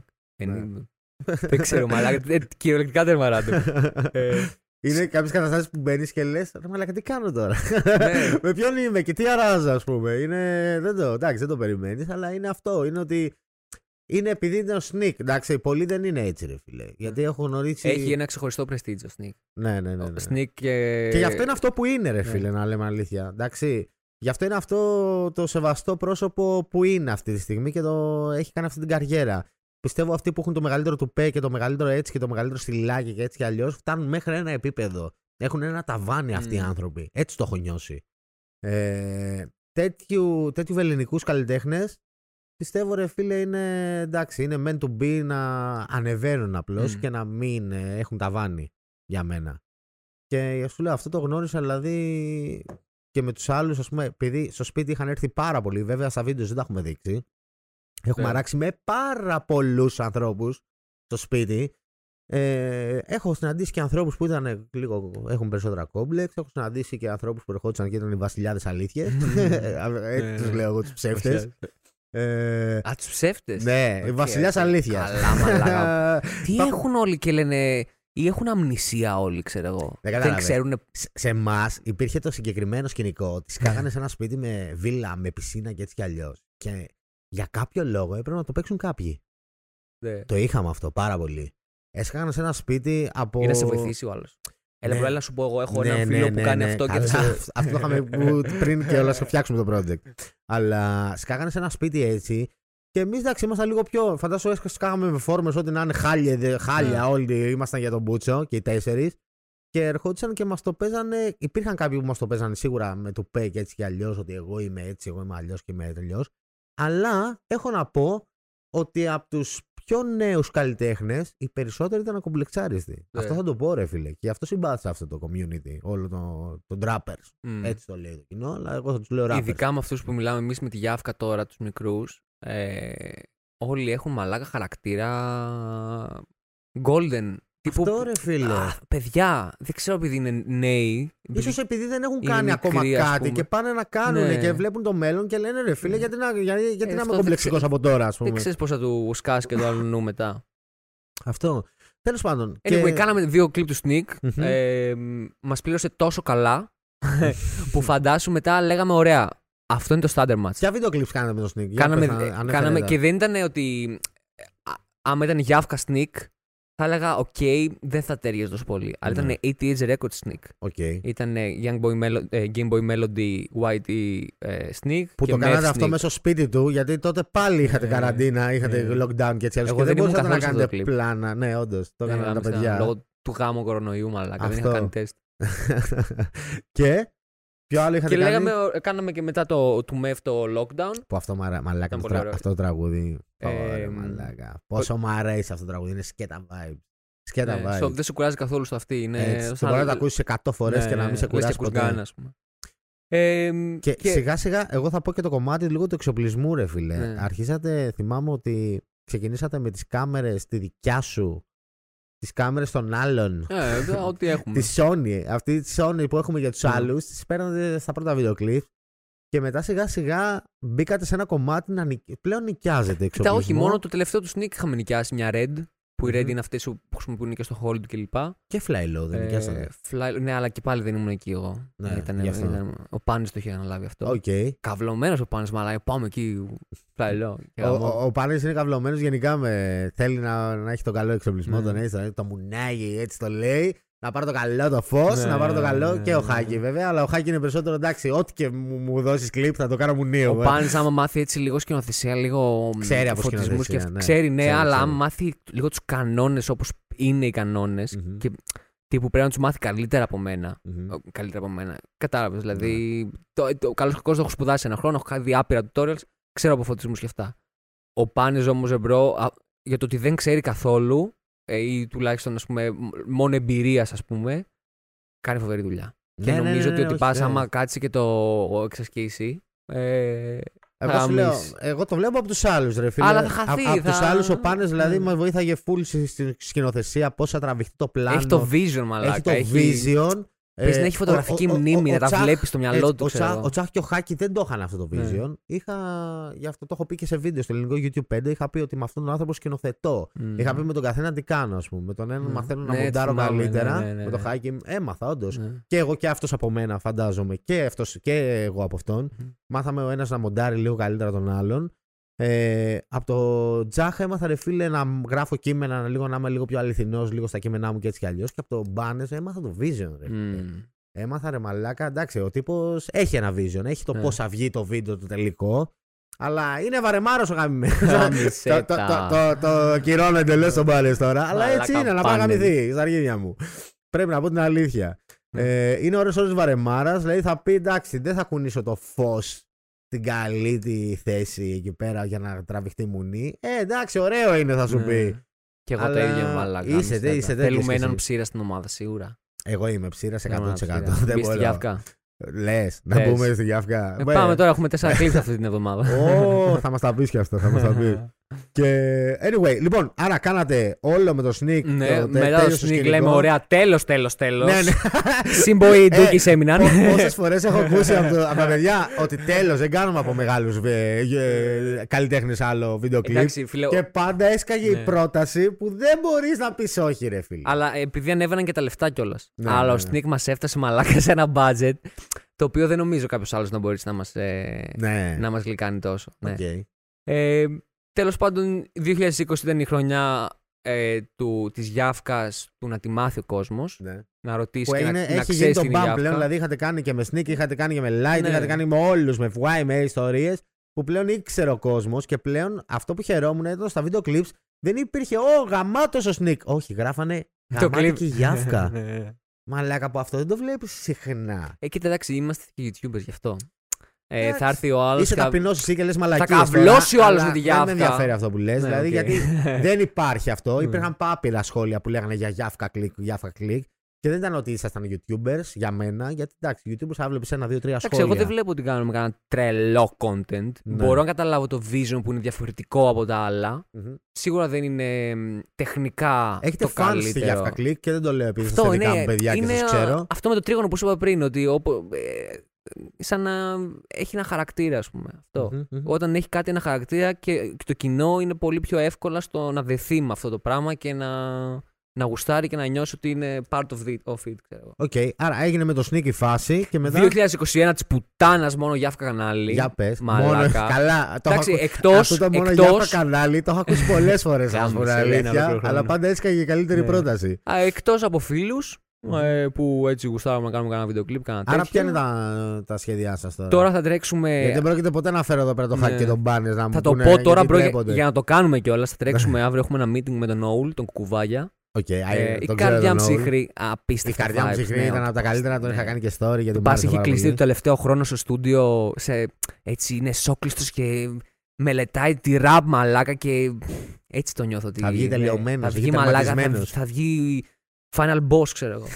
Δεν ξέρω, μαλάκα. Κυριολεκτικά τέρμα ράντομ. Είναι κάποιες καταστάσεις που μπαίνεις και λες, ρε μαλάκα, τι κάνω τώρα. Με ποιον είμαι και τι αράζω, ας πούμε. Εντάξει, δεν το περιμένεις, αλλά είναι αυτό. Είναι ότι. Είναι επειδή είναι ο Sneak. Εντάξει, πολλοί δεν είναι έτσι, ρε φίλε. Γιατί έχω γνωρίσει. Έχει ένα ξεχωριστό prestige ο Sneak. Ναι, ναι, ναι. ναι. Sneak και... και γι' αυτό είναι αυτό που είναι, ρε φίλε, ναι. να λέμε αλήθεια. Εντάξει. Γι' αυτό είναι αυτό το σεβαστό πρόσωπο που είναι αυτή τη στιγμή και το έχει κάνει αυτή την καριέρα. Πιστεύω αυτοί που έχουν το μεγαλύτερο τουπέ και το μεγαλύτερο έτσι και το μεγαλύτερο στυλάκι και έτσι κι αλλιώς φτάνουν μέχρι ένα επίπεδο. Έχουν ένα ταβάνι αυτοί mm. οι άνθρωποι. Έτσι το έχω νιώσει. Ε, τέτοιου τέτοιου ελληνικού καλλιτέχνε. Πιστεύω ρε φίλε είναι εντάξει, είναι meant to be να ανεβαίνουν απλώς mm. και να μην έχουν ταβάνι για μένα. Και σου λέω αυτό το γνώρισα δηλαδή και με τους άλλους ας πούμε, επειδή στο σπίτι είχαν έρθει πάρα πολλοί, βέβαια στα βίντεο δεν τα έχουμε δείξει. Έχουμε yeah. αράξει με πάρα πολλούς ανθρώπους στο σπίτι. Ε, έχω συναντήσει και ανθρώπους που ήταν λίγο, έχουν περισσότερα κόμπλεξ. Έχω συναντήσει και ανθρώπους που ερχόντουσαν και ήταν οι βασιλιάδες αλήθειες. Έτσι τους λέω εγώ τους ψεύτες. Ε... Α, τους ψεύτες. Ναι, okay, η βασιλιάς αλήθειας. Καλά, μαλάκα. Τι έχουν όλοι και λένε. Ή έχουν αμνησία όλοι, ξέρω εγώ. Δεν, δεν ξέρουν. Σε εμάς υπήρχε το συγκεκριμένο σκηνικό. Τις κάγανε σε ένα σπίτι με βίλα, με πισίνα και έτσι κι αλλιώς. Και για κάποιο λόγο έπρεπε να το παίξουν κάποιοι. Yeah. Το είχαμε αυτό πάρα πολύ. Έσκαγανε σε ένα σπίτι από. Για να σε βοηθήσει ο άλλος. Έλα, ναι. να σου πω, εγώ έχω ναι, έναν φίλο ναι, ναι, που κάνει ναι, αυτό ναι. και θα... Αυτό το είχαμε πριν και όλα να φτιάξουμε το project. Αλλά σκάγανε σε ένα σπίτι έτσι και εμείς εντάξει ήμασταν λίγο πιο... Φαντάσου σκάγαμε με φόρμες ό,τι να είναι χάλια, χάλια yeah. όλοι ήμασταν για τον Μπούτσο και οι τέσσερις. Και ερχόντουσαν και μας το παίζανε... Υπήρχαν κάποιοι που μας το παίζανε σίγουρα με το πέικ έτσι και αλλιώς, ότι εγώ είμαι έτσι, εγώ είμαι αλλιώς και είμαι αλλιώς. Αλλά έχω να πω ότι από τους... πιο νέους καλλιτέχνες, οι περισσότεροι ήταν ακομπλεξάριστοι. Yeah. Αυτό θα το πω, ρε φίλε. Και αυτό συμπάθησα αυτό το community. Όλο το, το rappers. Mm. Έτσι το λέει το κοινό, αλλά εγώ θα τους λέω rappers. Ειδικά με αυτούς που μιλάμε εμείς με τη Γιάφκα τώρα, τους μικρούς, ε, όλοι έχουν μαλάκα χαρακτήρα. Golden. Τύπου... Αυτό, ρε φίλε. Α, παιδιά, δεν ξέρω επειδή είναι νέοι. Ίσως επειδή δεν έχουν κάνει μικρή, ακόμα κάτι και πάνε να κάνουν ναι. και βλέπουν το μέλλον και λένε ρε φίλε, ναι. γιατί να, για, γιατί ε, να είμαι κομπλεξικός από τώρα, ας πούμε. Δεν ξέρεις πώς θα του σκάσει και το άλλο νου μετά. Αυτό. Τέλος πάντων. Anyway, και... κάναμε δύο κλιπ του Sneak. Mm-hmm. Ε, μας πλήρωσε τόσο καλά που φαντάσου μετά λέγαμε ωραία. Αυτό είναι το standard match. Ποια βίντεο κλιπ κάναμε με το Sneak. Κάναμε, πες, κάναμε, και δεν ήταν ότι. Άμα ήταν Γιάφκα Sneak. Θα έλεγα, οκ, okay, δεν θα ταιριάζει τόσο πολύ. Αλλά ναι. ήταν έιτς Record Sneak. Okay. Ήταν Young Boy Melo- Game Boy Melody White ε, Sneak. Που και το κάνατε αυτό μέσα στο σπίτι του, γιατί τότε πάλι είχατε ε, καραντίνα, είχατε ε, lockdown και έτσι. Εγώ και δεν μπορούσατε να κάνετε το πλάνα. Ναι, όντως, το έκαναν τα παιδιά. Λόγω του γάμου κορονοϊού, μαλάκα. Δεν είχα κάνει τεστ. Και ποιο άλλο είχατε και κάνει. Και λέγαμε, κάναμε και μετά το του ΜΕΦ το lockdown. Που αυτό, μαλάκα, αυτό το τραγούδι. Ωραία, μαλάκα. Πόσο μου αρέσει αυτό το τραγούδι, είναι σκέτα vibes. Σκέτα vibes. Δεν σου κουράζει καθόλου στο αυτή. Μπορεί να το ακούσεις εκατό φορές και να μην σε κουράσει ποτέ. Και σιγά σιγά, εγώ θα πω και το κομμάτι λίγο του εξοπλισμού, ρε φίλε. Αρχίσατε, θυμάμαι ότι ξεκινήσατε με τις κάμερες τη δικιά σου τις κάμερες των άλλων. Ε, ό,τι έχουμε. Τη Sony. Αυτή τη Sony που έχουμε για τους mm. άλλους, τις παίρνατε στα πρώτα βιντεοκλίπ. Και μετά σιγά σιγά μπήκατε σε ένα κομμάτι να νικ... πλέον νοικιάζετε εξοπλισμό. Κοίτα, όχι, μόνο το τελευταίο του sneak είχαμε νοικιάσει μια Red. Που οι Red mm. είναι αυτές που χρησιμοποιούν και στο Hollywood κλπ. Και Flylow δεν ε, νοικιάσατε. Fly... Ναι, αλλά και πάλι δεν ήμουν εκεί εγώ. Ναι, ήταν, ήταν... Ο Πάνης το είχε αναλάβει αυτό. Okay. Καυλωμένος ο Πάνης, μαλάκα. Πάμε εκεί. Flylow. Ο, ο, ο Πάνης είναι καυλωμένος γενικά. Με... Θέλει να, να έχει τον καλό εξοπλισμό. Mm. Τον έχει, το, το μουνάγι, έτσι το λέει. Να πάρω το καλό το φως, ναι, να πάρω το καλό ναι, και ο Χάκη ναι. βέβαια. Αλλά ο Χάκη είναι περισσότερο εντάξει, ό,τι και μου, μου δώσεις κλιπ θα το κάνω μουνίο. Ο Πάνης άμα μάθει έτσι λίγο σκηνοθεσία, λίγο φωτισμούς και ναι. Ξέρει ναι, ξέρω, αλλά ξέρω. άμα μάθει λίγο τους κανόνες όπως είναι οι κανόνες mm-hmm. και τύπου πρέπει να τους μάθει καλύτερα από μένα. Mm-hmm. Καλύτερα από μένα. Κατάλαβες, δηλαδή mm-hmm. το, το καλός κακός το έχω σπουδάσει ένα χρόνο, έχω δει άπειρα tutorials, ξέρω από φωτισμούς και αυτά. Ο Πάνης όμως εμπρό, για το ότι δεν ξέρει καθόλου. Ή τουλάχιστον ας πούμε, μόνο εμπειρίας, ας πούμε, κάνει φοβερή δουλειά. Ναι, και νομίζω ναι, ναι, ναι, ότι ότι πας, ναι. άμα κάτσει και το εξασκήσει. Ε, εγώ, λέω, εγώ το βλέπω από τους άλλους, ρε φίλε. Αλλά θα χαθεί. Α, θα... Από τους άλλους, ο Πάνος δηλαδή, mm. μας βοήθαγε full στη σκηνοθεσία, πώς θα τραβηχτεί το πλάνο. Έχει το vision, μαλάκα. Έχει το vision. Πες ε, να έχει φωτογραφική ο, ο, μνήμη, ο, ο, να τα τσάχ, βλέπει στο μυαλό του. Ο Τσάχ και ο Χάκη δεν το είχαν αυτό το vision. Mm. Είχα, γι' αυτό το έχω πει και σε βίντεο στο ελληνικό YouTube πέντε. Είχα πει ότι με αυτόν τον άνθρωπο σκηνοθετώ. Mm. Είχα πει με τον καθένα τι κάνω, ας πούμε. Με τον έναν mm. μαθαίνω να ναι, μοντάρω καλύτερα. Ναι, ναι, ναι, ναι. Με τον Χάκη έμαθα, όντως. Ναι. Και εγώ και αυτός από μένα, φαντάζομαι. Και, αυτός, και εγώ από αυτόν. Mm. Μάθαμε ο ένας να μοντάρει λίγο καλύτερα τον άλλον. Ε, από το Τζάχα έμαθα, ρε φίλε, να γράφω κείμενα, να, λίγο, να είμαι λίγο πιο αληθινός, λίγο στα κείμενά μου και έτσι κι αλλιώς. Και από το Μπάνες έμαθα το vision, ρε φίλε. Mm. Έμαθα, ρε μαλάκα, εντάξει, ο τύπος έχει ένα vision, έχει το yeah. πώς θα βγει το βίντεο το τελικό. Αλλά είναι βαρεμάρος ο γαμημένος. το, το, το, το, το κυρώνω εντελώς τον Μπάνες τώρα. Αλλά έτσι είναι, να πάει γαμηθεί στα αργύρια μου. Πρέπει να πω την αλήθεια. Ε, είναι ώρες ώρες βαρεμάρας, δηλαδή θα πει εντάξει, δεν θα κουνήσω το φως. Την καλή τη θέση εκεί πέρα για να τραβηχτεί μουνή. Ε, εντάξει, ωραίο είναι, θα σου ναι. πει. Και εγώ αλλά... το ίδιο μαλάκα. Είσαι, δε, είσαι, δε, Θέλουμε έναν ψήρα στην ομάδα, σίγουρα. Εγώ είμαι ψήρα εκατό τοις εκατό. Δεν μπορώ. Γιάφκα. Λες, να Λες. Πούμε στη Γιάφκα. Ε, πάμε τώρα, έχουμε τέσσερα κλίπ αυτή την εβδομάδα. Ω, θα μας τα πεις και αυτό, θα μας τα πεις. Και anyway, λοιπόν, άρα κάνατε όλο με το sneak. Ναι, το, μετά το sneak λέμε ωραία, τέλος, τέλος, τέλος. Ναι, ναι. Σύμποοι, ντούκοι, σέμιναν. Πόσες φορές έχω ακούσει από, το, από τα παιδιά ότι τέλος, δεν κάνουμε από μεγάλους ε, ε, καλλιτέχνες άλλο βίντεο κλιπ. Φιλε... Και πάντα έσκαγε ναι. η πρόταση που δεν μπορείς να πεις όχι, ρε φίλε. Αλλά επειδή ανέβαιναν και τα λεφτά κιόλας. Ναι, αλλά ναι, ναι. ο sneak μας έφτασε μαλάκα σε ένα budget το οποίο δεν νομίζω κάποιος άλλος να μπορεί να μας ε, ναι. γλυκάνει τόσο. Okay. Ναι. Ε, Τέλος πάντων, είκοσι είκοσι ήταν η χρονιά ε, του, της Γιάφκας, του να τη μάθει ο κόσμος. Ναι. Να ρωτήσει που και είναι, να, να ξέρει την Γιάφκα. Δηλαδή είχατε κάνει και με Sneak, είχατε κάνει και με Light, ναι. είχατε κάνει με όλους, με F Y, με ιστορίες. Που πλέον ήξερε ο κόσμος και πλέον αυτό που χαιρόμουν ήταν στα βίντεο clips δεν υπήρχε «Ω, γαμάτος ο Sneak». Όχι, γράφανε «Γαμάτη και η Γιάφκα». Μαλάκα, από αυτό δεν το βλέπεις συχνά. Ε, κοίτα, εντάξει, είμαστε και YouTubers γι' αυτό. Ε, θα έρθει ο άλλος. Είσαι κα... ταπεινός εσύ και λες μαλακίες. Θα καυλώσει ο άλλος με τη Γιάφκα. Δεν με ενδιαφέρει αυτό που λες. Ναι, δηλαδή, okay. γιατί δεν υπάρχει αυτό. Υπήρχαν πάπειρα σχόλια που λέγανε για Γιάφκα κλικ, Γιάφκα κλικ. Και δεν ήταν ότι ήσασταν YouTubers για μένα. Γιατί εντάξει, YouTubers θα βλέπεις ένα, δύο, τρία σχόλια. Εγώ δεν βλέπω ότι κάνουμε κανένα τρελό content. Ναι. Μπορώ να καταλάβω το vision που είναι διαφορετικό από τα άλλα. Mm-hmm. Σίγουρα δεν είναι τεχνικά. Έχετε το καλύτερο. Έχετε fans στη Γιάφκα κλικ και δεν το λέω επειδή είστε δικά μου παιδιά και σας ξέρω. Αυτό με το τρίγωνο που σου είπα πριν. Σαν να έχει ένα χαρακτήρα, ας πούμε. Αυτό. Mm-hmm, mm-hmm. Όταν έχει κάτι ένα χαρακτήρα και το κοινό είναι πολύ πιο εύκολα στο να δεθεί με αυτό το πράγμα και να, να γουστάρει και να νιώσει ότι είναι part of, the, of it. Οκ, okay, άρα έγινε με το sneaky φάση και μετά. είκοσι είκοσι ένα της πουτάνας μόνο Γιάφκα κανάλι. Για πες. Μαλάκα. Μόνο, καλά. Εντάξει, έχω... εκτός, αυτό το μόνο εκτός... Γιάφκα κανάλι το έχω ακούσει πολλές φορές. αλήθεια, αλλά πάντα έσκαγε η καλύτερη πρόταση. Α, εκτός από φίλους. Mm-hmm. Που έτσι γουστάραμε να κάνουμε κανένα βίντεο κλιπ. Άρα, ποια είναι τα, τα σχέδιά σας τώρα. Τώρα θα τρέξουμε. Γιατί δεν πρόκειται ποτέ να φέρω εδώ πέρα το ναι. Χάκι και τον Μπάνες να μου θα το πούνε, πω τώρα πρόκει... για να το κάνουμε κιόλας. Θα τρέξουμε αύριο. Έχουμε ένα meeting με τον Owl, τον Κουκουβάγια. Okay, ε, η καρδιά μου ψυχρή. Απίστευτα. Η καρδιά μου ψυχρή ήταν από τα καλύτερα. Τον είχα κάνει και story για τον Μπάνες. Είχε κλειστεί το τελευταίο χρόνο στο στούντιο. Έτσι είναι σόκλειστος και μελετάει τη ραπ μαλάκα και έτσι το νιώθω. Θα βγει τελειωμένος. Θα βγει μαλάκα. Θα βγει. Final boss, ξέρω εγώ.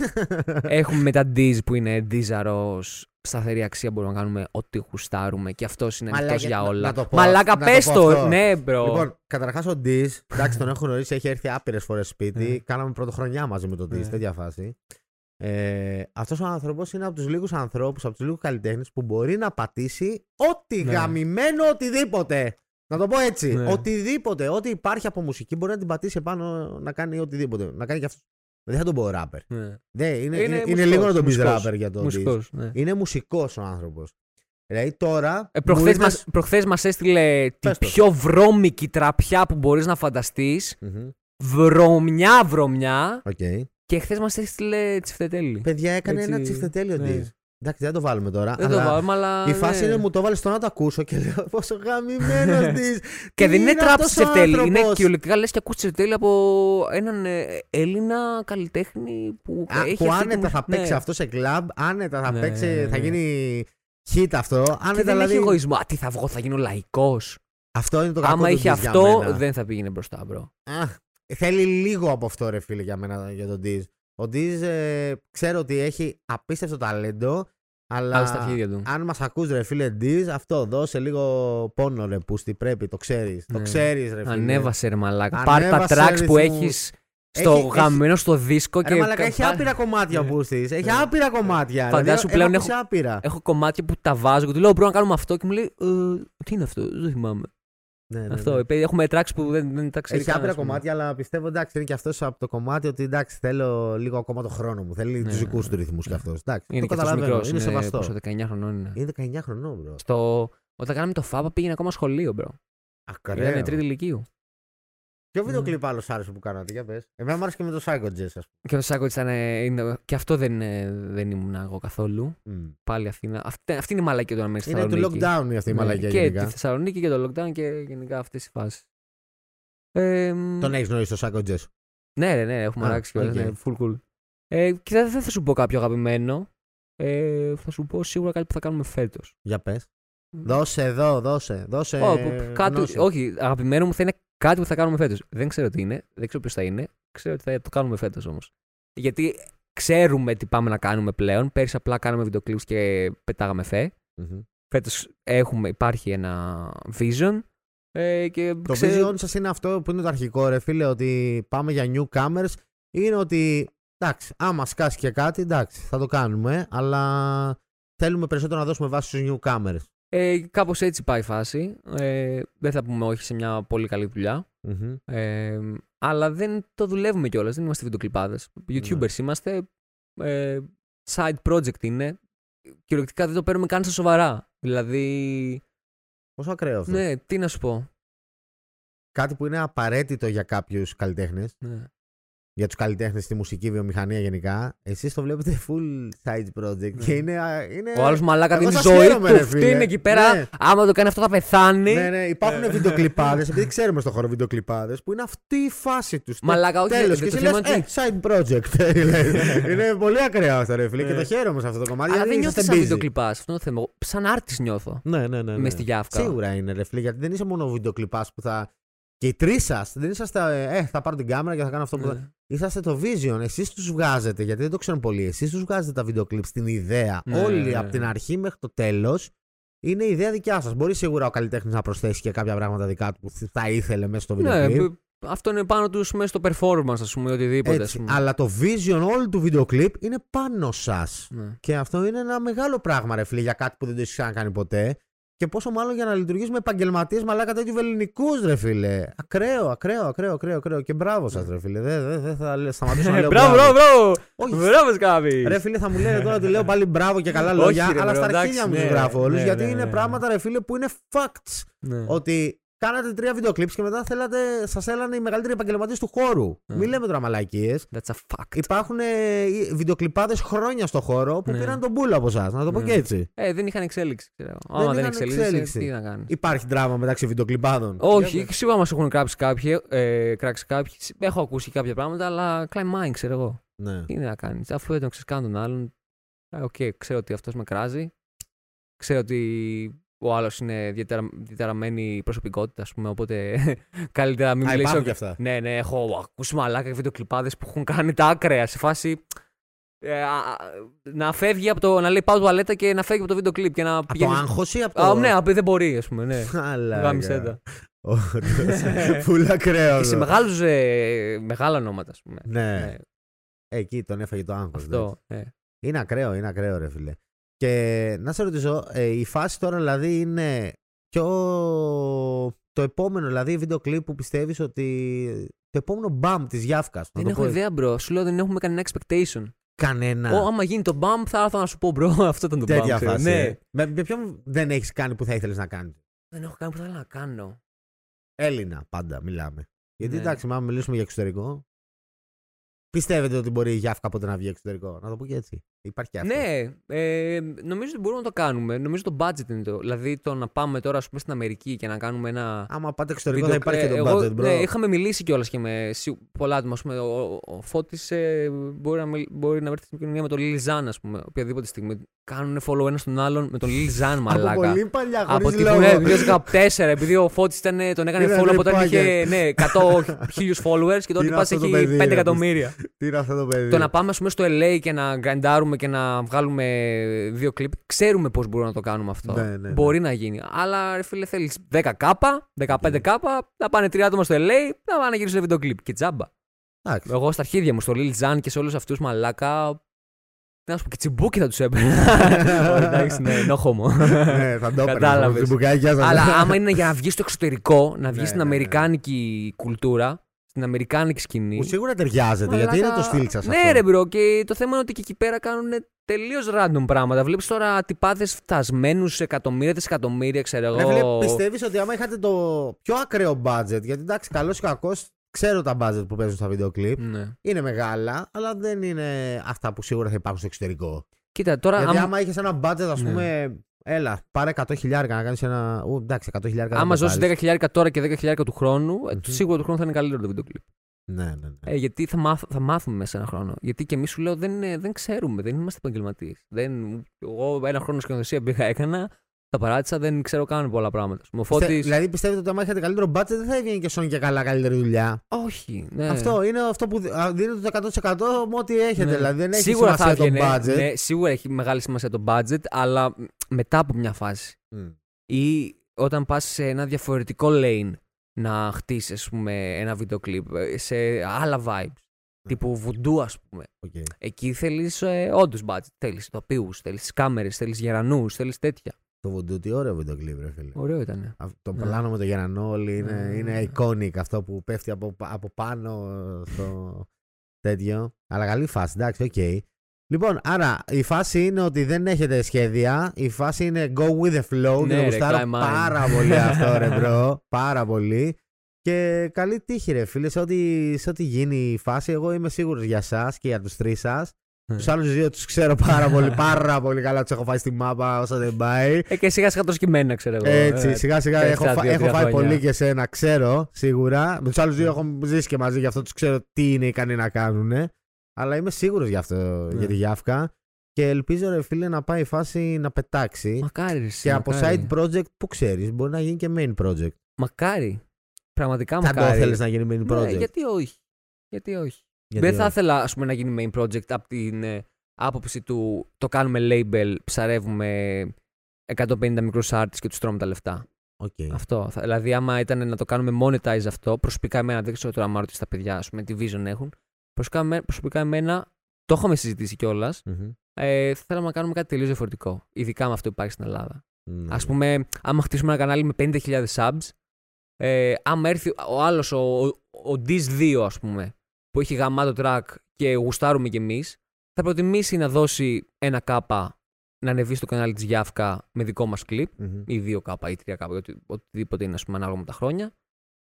Έχουμε μετά Diz που είναι Dizaros, σταθερή αξία μπορούμε να κάνουμε ό,τι γουστάρουμε και αυτό είναι ανοιχτό για όλα. Να, να Μαλάκα, πες το! το ναι, μπρο! Λοιπόν, καταρχάς ο Ντις, εντάξει, τον έχω γνωρίσει, έχει έρθει άπειρες φορές σπίτι. Κάναμε πρωτοχρονιά μαζί με τον Ντις, τέτοια φάση. Ε, αυτός ο άνθρωπος είναι από τους λίγους ανθρώπους, από τους λίγους καλλιτέχνες που μπορεί να πατήσει ό,τι ναι. γαμημένο οτιδήποτε. Να το πω έτσι. Ναι. Οτιδήποτε, ό,τι υπάρχει από μουσική μπορεί να την πατήσει επάνω να κάνει οτιδήποτε. Να κάνει και αυτό. Δεν θα τον πω ράπερ. Ναι. Ναι, είναι, είναι, είναι λίγο να τον πει ράπερ για το μουσικός, ναι. Είναι μουσικός ο άνθρωπος. Δηλαδή τώρα. Ε, προχθές μας, προχθές μας έστειλε την πιο βρώμικη τραπιά που μπορείς να φανταστείς. Mm-hmm. Βρωμιά, βρωμιά. Okay. Και χθες μας έστειλε τσιφτετέλι. Παιδιά, έκανε έτσι, ένα τσιφτετέλι ο Ντις. Ναι. Εντάξει, δεν το βάλουμε τώρα. Δεν αλλά το βάλουμε, αλλά. Η φάση ναι. είναι μου το βάλε στο να το ακούσω και λέω πόσο γαμημένος της. Και δεν είναι τραπ τσιφτετέλι. Είναι κυριολεκτικά λες και ακούς τσιφτετέλι από έναν Έλληνα καλλιτέχνη που. Α, έχει που άνετα που... θα παίξει ναι. αυτό σε κλαμπ, άνετα θα ναι. παίξει. Θα γίνει hit αυτό. Άνετα, και δεν δηλαδή... έχει εγωισμό. Α, τι θα βγω, θα γίνω λαϊκός. Αυτό είναι το κακό. Άμα είχε αυτό, δεν θα πήγαινε μπροστά, μπρο. Θέλει λίγο από αυτό, ρε φίλε, για μένα, για τον Ντις. Ο Ντις ε, ξέρω ότι έχει απίστευτο ταλέντο, αλλά στα χέρια του. Αν μας ακούς, ρε φίλε, Ντις, αυτό δώσε λίγο πόνο, ρε πούστη, πρέπει, το ξέρεις. Ναι. Το ξέρεις, ρε φίλε. Ανέβασε, ρε μαλάκα. Πάρ' τα tracks που έχεις στο έχει, γαμμένο έχει... στο δίσκο και. Ρε μαλάκα, έχει άπειρα κομμάτια πούστης. Έχει άπειρα κομμάτια. Φαντάσου πλέον έχω, έχω κομμάτια που τα βάζω και του λέω, πρέπει να κάνουμε αυτό και μου λέει, ε, τι είναι αυτό, δεν θυμάμαι. Ναι, αυτό, ναι, ναι. Έχουμε tracks που δεν, δεν τα ξέρει. Έχει άπειρα κομμάτια, αλλά πιστεύω εντάξει, είναι και αυτός από το κομμάτι ότι εντάξει, θέλω λίγο ακόμα το χρόνο μου. Θέλει ναι, τους δικούς του ρυθμούς κι αυτός. Εντάξει, είναι το καταλαβαίνω. Είναι, είναι σεβαστό. Πόσο, δεκαεννιά χρονών είναι. Είναι δεκαεννιά χρονών, μπρο. Στο... Όταν κάναμε το ΦΑΠΑ πήγαινε ακόμα σχολείο, μπρο. Ακραίο. Ήταν τρίτη ηλικίου. Ποιο βίντεο κλιπ άλλο άρεσε που κάνατε, για πες. Εμένα μου άρεσε και με το Psycho Jazz, ας πούμε. Και το Psycho Jazz ήταν. Είναι, και αυτό δεν, δεν ήμουν εγώ καθόλου. Mm. Πάλι Αθήνα. Αυτή, αυτή είναι η μαλακία του να μένει στη Θεσσαλονίκη. Είναι του lockdown αυτή η μαλακία και γενικά. Και τη Θεσσαλονίκη και το lockdown και γενικά αυτές οι φάσεις. Ε, Τον έχεις γνωρίσει το Psycho Jazz. Ναι, ναι, ναι, έχουμε αλλάξει ah, okay. κιόλας. Ναι, full cool. Ε, Κοίτα, δεν θα σου πω κάποιο αγαπημένο. Ε, θα σου πω σίγουρα κάτι που θα κάνουμε φέτος. Για πες. Mm. Δώσε εδώ, δώσε. δώσε oh, κάτω, όχι, αγαπημένο μου θα είναι. Κάτι που θα κάνουμε φέτος. Δεν ξέρω τι είναι, δεν ξέρω ποιος θα είναι. Ξέρω ότι θα το κάνουμε φέτος όμως. Γιατί ξέρουμε τι πάμε να κάνουμε πλέον. Πέρυσι απλά κάναμε βιντεοκλίπους και πετάγαμε φε. Mm-hmm. Φέτος έχουμε, υπάρχει ένα vision. Ε, και το ξέρω... vision σας είναι αυτό που είναι το αρχικό, ρε φίλε, ότι πάμε για new cameras. Είναι ότι, εντάξει, άμα σκάσει και κάτι, εντάξει, θα το κάνουμε. Αλλά θέλουμε περισσότερο να δώσουμε βάση στους new cameras. Ε, κάπως έτσι πάει η φάση. Ε, δεν θα πούμε όχι σε μια πολύ καλή δουλειά. Mm-hmm. Ε, αλλά δεν το δουλεύουμε κιόλας. Δεν είμαστε βιντεοκλιπάδες. YouTubers mm-hmm. είμαστε. Ε, side project είναι. Κυριολεκτικά δεν το παίρνουμε καν στα σοβαρά. Δηλαδή. Πόσο ακραίο αυτό. Ναι, τι να σου πω. Κάτι που είναι απαραίτητο για κάποιους καλλιτέχνες. Ναι. Για τους καλλιτέχνες στη μουσική βιομηχανία γενικά, εσείς το βλέπετε full side project. Και είναι, είναι... Ο άλλος μαλάκα δίνει ζωή του. Αυτή είναι εκεί πέρα. Ναι. Άμα το κάνει αυτό θα πεθάνει. Ναι, ναι, υπάρχουν βιντεοκλιπάδες, επειδή ξέρουμε στον χώρο βιντεοκλιπάδες, που είναι αυτή η φάση του. Μαλάκα, όχι. Τέλος. Και εσύ λες, ε, side project. Είναι πολύ ακραίο αυτό, ρε φίλε. Και το χαίρομαι σε αυτό το κομμάτι. Αλλά δεν νιώθω σαν βιντεοκλιπάς. Αυτό είναι το θέμα. Σαν άρτης νιώθω. Ναι, ναι, ναι. Με στη γιάφκα. Σίγουρα είναι, ρε φίλε, γιατί δεν είσαι μόνο βιντεοκλιπάς που θα. Και οι τρεις σας, δεν είσαστε, ε, θα πάρω την κάμερα και θα κάνω αυτό που θα... Είσαστε το vision, εσείς τους βγάζετε, γιατί δεν το ξέρουν πολύ, εσείς τους βγάζετε τα βίντεο κλιπ, την ιδέα, ναι, όλοι ναι, ναι. από την αρχή μέχρι το τέλος, είναι η ιδέα δικιά σας. Μπορεί σίγουρα ο καλλιτέχνης να προσθέσει και κάποια πράγματα δικά του που θα ήθελε μέσα στο βίντεο κλιπ. Ναι, αυτό είναι πάνω τους μέσα στο performance, ας πούμε, οτιδήποτε. Έτσι, ας πούμε. Αλλά το vision όλου του βίντεο κλιπ είναι πάνω σας. Ναι. Και αυτό είναι ένα μεγάλο πράγμα, ρε φίλε, για κάτι που δεν το έχεις ξανακάνει ποτέ. Και πόσο μάλλον για να λειτουργήσουμε επαγγελματίες μαλάκα τέτοιου ελληνικούς, ρε φίλε. Ακραίο, ακραίο, ακραίο, ακραίο, ακραίο. Και μπράβο σας, ρε φίλε. Δεν δε, δε θα σταματήσω να λέω μπράβο. Μπράβο, μπράβο. Όχι. Μπράβο, Σκάβη. Ρε φίλε, θα μου λέει τώρα ότι λέω πάλι μπράβο και καλά λόγια. Όχι, ρε, αλλά ρε, στα αρχίδια μου τους γράφω όλους. Γιατί ναι, ναι, ναι. είναι πράγματα, ρε φίλε, που είναι facts. Ναι. Ότι κάνατε τρία βίντεο κλιπς και μετά θέλατε, σας έλανε οι μεγαλύτεροι επαγγελματίες του χώρου. Mm. Μην λέμε τώρα μαλακίες. That's a fact. Υπάρχουν βιντεοκλιπάδες χρόνια στο χώρο που mm. πήραν τον πούλο από εσάς. Να το πω mm. και έτσι. Ε, δεν είχαν εξέλιξη. Ξέρω. Δεν, Ά, δεν είχαν εξέλιξη. Τι να κάνεις. Υπάρχει δράμα μεταξύ βιντεοκλιπάδων. Όχι, σίγουρα μας έχουν κράξει κάποιοι, ε, κράξει κάποιοι. Έχω ακούσει κάποια πράγματα, αλλά climb mine, ξέρω εγώ. Ναι. Τι να κάνεις. Αφού δεν τον ξεσκάνω τον άλλον. Οκ, okay, ξέρω ότι αυτός με κράζει. Ξέρω ότι. Ο άλλος είναι διατεραμένη προσωπικότητα, ας πούμε, οπότε καλύτερα να μην μιλήσω. Υπάρχουν και αυτά. Ναι, ναι, έχω ακούσει μαλάκα και βιντεοκλιπάδες που έχουν κάνει τα άκραια σε φάση. Ε, να φεύγει από το. Να λέει πάω τουαλέτα και να φεύγει από το βίντεο κλιπ και να από πηγαίνει. Από άγχος ή από το. Α, ναι, απ' δεν μπορεί, ας πούμε. Ναι. Γάμισέτα. Φούλα κρέο. Σε μεγάλα ονόματα, ας πούμε. Ναι. Ναι. Ε, εκεί τον έφαγε το άγχος. Αυτό. Ναι. Είναι ακραίο, είναι ακραίο, ρε φίλε. Και να σε ρωτήσω, ε, η φάση τώρα δηλαδή είναι. Πιο. Το επόμενο, δηλαδή, βίντεο κλιπ που πιστεύεις ότι. Το επόμενο μπαμ της Γιάφκας. Δεν έχω ιδέα, μπρο. Σου λέω δεν έχουμε κανένα expectation. Κανένα. Ω, άμα γίνει το μπαμ, θα έρθω να σου πω, μπρο, αυτό ήταν το μπαμ. Τέτοια φάση. Ναι. Με, με ποιον δεν έχεις κάνει που θα ήθελες να κάνεις? Δεν έχω κάνει που θα ήθελα να κάνω. Έλληνα, πάντα μιλάμε. Γιατί ναι. Εντάξει, άμα μιλήσουμε για εξωτερικό. Πιστεύετε ότι μπορεί η Γιάφκα ποτέ να βγει εξωτερικό? Να το πω και έτσι. Υπάρχει αυτό. Ναι, ε, νομίζω ότι μπορούμε να το κάνουμε. Νομίζω το budget είναι το. Δηλαδή το να πάμε τώρα ας πούμε, στην Αμερική και να κάνουμε ένα. Άμα πάτε εξωτερικό βίντεο, θα υπάρχει ε, και το εγώ, budget, bro. Ναι, είχαμε μιλήσει κιόλας και με πολλά άτομα. Ας πούμε, ο, ο Φώτης ε, μπορεί να, μπορεί να βρεθεί στην κοινωνία με τον Lil Zan, ας πούμε. Οποιαδήποτε στιγμή. Κάνουν follow ένα τον άλλον με τον Lil Zan, μαλάκα. Από πολύ παλιά, χωρίς λόγο. Από το δύο χιλιάδες δεκατέσσερα, επειδή ο Φώτης τον έκανε follow από όταν είχε εκατό χιλιάδες followers και τώρα πας έχει πέντε εκατομμύρια. Τι είναι αυτό το παιδί. Το να πάμε ας πούμε, στο ελ έι και να γκραντάρουμε και να βγάλουμε δύο κλιπ, ξέρουμε πώς μπορούμε να το κάνουμε αυτό. Ναι, ναι, ναι. Μπορεί να γίνει. Αλλά ρε φίλε, θέλεις δέκα χιλιάδες, δεκαπέντε χιλιάδες, να πάνε τρία άτομα στο ελ έι, να πάνε να γυρίσουν βίντεο κλιπ. Και τζάμπα. Άξι. Εγώ στα αρχίδια μου, στο Lil Zan και σε όλους αυτούς μαλάκα. Να σου πω και τσιμπούκι θα τους έπαιρνα. Εντάξει, ναι, ενόχωμο. Ναι, θα το έπαιρνα. Αλλά άμα είναι για να βγει στο εξωτερικό, να βγει στην αμερικάνικη κουλτούρα. Στην αμερικάνικη σκηνή. Που σίγουρα ταιριάζεται, γιατί είναι το στυλ σας. Ναι, ρε μπρο, και το θέμα είναι ότι και εκεί πέρα κάνουν τελείως random πράγματα. Βλέπεις τώρα τυπάδες φτασμένους εκατομμύρια, δισεκατομμύρια, ξέρω εγώ. Φίλε, πιστεύεις ότι άμα είχατε το πιο ακραίο budget, γιατί εντάξει, καλός ή κακός, ξέρω τα budget που παίζουν στα βίντεο κλιπ. Ναι. Είναι μεγάλα, αλλά δεν είναι αυτά που σίγουρα θα υπάρχουν στο εξωτερικό. Κοίτα, τώρα. Γιατί άμα, άμα είχες ένα budget, ας πούμε. Ναι. Έλα, πάρε εκατό χιλιάδες να κάνεις ένα. Ου, εντάξει, εκατό χιλιάδες. Άμα ζώσεις δέκα χιλιάδες τώρα και δέκα χιλιάδες του χρόνου, mm-hmm. σίγουρα του χρόνου θα είναι καλύτερο το βίντεο κλιπ. Ναι, ναι, ναι. Ε, γιατί θα, μάθ, θα μάθουμε μέσα ένα χρόνο. Γιατί και εμείς σου λέω δεν, δεν ξέρουμε, δεν είμαστε επαγγελματίες. Δεν, εγώ ένα χρόνο σκηνοθεσία πήγα, έκανα, τα παράτησα, δεν ξέρω καν πολλά πράγματα. Φώτης... Πιστε, δηλαδή πιστεύετε ότι άμα είχατε καλύτερο μπάτζετ δεν θα έβγαινε και σώνει και καλά καλύτερη δουλειά. Όχι. Ναι. Αυτό είναι αυτό που δίνετε το εκατό τοις εκατό με ό,τι έχετε. Ναι. Δηλαδή δεν έχει σίγουρα σημασία το budget. Ναι, σίγουρα έχει μεγάλη σημασία το budget, αλλά. Μετά από μια φάση. Mm. Ή όταν πας σε ένα διαφορετικό lane να χτίσεις πούμε, ένα βίντεο κλιπ σε άλλα vibes. Mm. Τύπου βουντού, ας πούμε. Okay. Εκεί θέλεις ε, όντως budget. Θέλεις τοπίους, θέλεις κάμερες, θέλεις γερανούς, θέλεις τέτοια. Το βουντού, τι ωραίο βίντεο κλιπ, ρε φίλε. Ωραίο ήταν. Α, το yeah. πλάνο με το γερανό, όλοι είναι, yeah. είναι iconic αυτό που πέφτει από, από πάνω στο τέτοιο. Αλλά καλή φάση, εντάξει, οκ. Okay. Λοιπόν, άρα η φάση είναι ότι δεν έχετε σχέδια. Η φάση είναι go with the flow. Ναι, γουστάρω πάρα πολύ αυτό, ρε μπρο. Πάρα πολύ. Και καλή τύχη, ρε φίλε. Σε ό,τι, σε ό,τι γίνει η φάση, εγώ είμαι σίγουρος για εσάς και για τους τρεις σας. Τους άλλους δύο τους ξέρω πάρα πολύ, πάρα πολύ καλά. Τους έχω φάει στη μάπα όσα δεν πάει. Ε, και σιγά σιγά το σκημμένα, ξέρω εγώ. Έτσι, σιγά σιγά έχω, φα, έχω φάει πολύ και σένα, ξέρω σίγουρα. Με τους άλλους δύο έχω ζήσει και μαζί, γι' αυτό τους ξέρω τι είναι ικανοί να κάνουν. Αλλά είμαι σίγουρος γι' αυτό, yeah. για τη Γιάφκα. Και ελπίζω, ρε φίλε, να πάει η φάση να πετάξει. Μακάρι. Και μακάρι. Από side project που ξέρεις, μπορεί να γίνει και main project. Μακάρι. Πραγματικά θα μακάρι. Θα το θέλεις να γίνει main project. Ναι, γιατί όχι. Γιατί όχι. Γιατί δεν θα ήθελα, ας πούμε, να γίνει main project από την ε, άποψη του το κάνουμε label, ψαρεύουμε εκατόν πενήντα μικρούς artists και τους τρώμε τα λεφτά. Okay. Αυτό. Θα, δηλαδή, άμα ήταν να το κάνουμε monetize αυτό, προσωπικά εμένα δεν ξέρω τώρα μάλλον ότι στα παιδιά, ας πούμε, τι vision έχουν. Προσωπικά εμένα, το είχαμε συζητήσει κιόλας. Mm-hmm. Ε, θα θέλαμε να κάνουμε κάτι τελείως διαφορετικό. Ειδικά με αυτό που υπάρχει στην Ελλάδα. Mm-hmm. Ας πούμε, άμα χτίσουμε ένα κανάλι με πενήντα χιλιάδες subs, ε, άμα έρθει ο άλλος, ο, ο, ο Diz δύο, ας πούμε, που έχει γαμάτο track και γουστάρουμε κι εμείς, θα προτιμήσει να δώσει ένα κάπα να ανεβεί στο κανάλι της Γιάφκα με δικό μας κλιπ, mm-hmm. ή δύο κάπα ή τρία κάπα, οτι, οτιδήποτε είναι, ας πούμε, ανάλογα με τα χρόνια,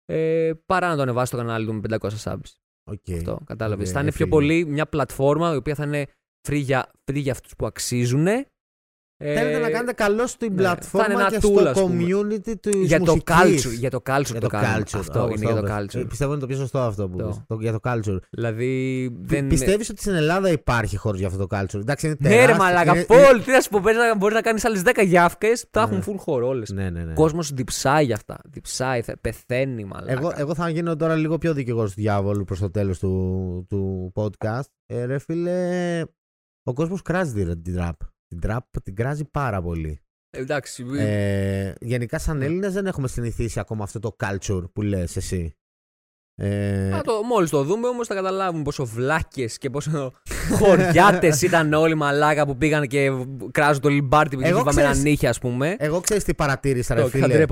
ε, παρά να το ανεβάσει στο κανάλι του με πεντακόσια subs. Okay. Αυτό, κατάλαβες. Okay, θα είναι πιο πολύ μια πλατφόρμα η οποία θα είναι free για, free για αυτούς που αξίζουν. Θέλετε ε, να κάνετε καλό στην ναι, πλατφόρμα και στο tool, community του μουσικής. Για το culture. Για το culture το κάνουμε. Αυτό είναι για το culture. Πιστεύω είναι το πιο σωστό αυτό που το. Το, για το culture. Δηλαδή, δεν... Πιστεύεις ότι στην Ελλάδα υπάρχει χώρος για αυτό το culture? Εντάξει, είναι τεράστιο. Ναι, ρε μαλάκα. Πόλ, τι να σου πω, μπορείς να κάνεις άλλες δέκα Γιάφκες, θα έχουν full χώρο όλες. Ο κόσμος διψάει για αυτά. Διψάει, πεθαίνει μαλάκα. Εγώ θα γίνω τώρα λίγο πιο δικηγόρος του διάβολου προς το τέλος του podcast. Ρε φίλε. ο κόσμος κράζει την τραπ. Την τραπ την κράζει πάρα πολύ. Εντάξει. Ε, γενικά σαν Έλληνες δεν έχουμε συνηθίσει ακόμα αυτό το culture που λες εσύ. Ε... Α, το, μόλις το δούμε όμως θα καταλάβουμε πόσο βλάκες και πόσο χωριάτες ήταν όλοι μαλάκα που πήγαν και κράζουν το Λιμπάρτι που τους βαμμένα νύχια, ας πούμε. Εγώ ξέρεις τι παρατήρησα, ρε φίλε,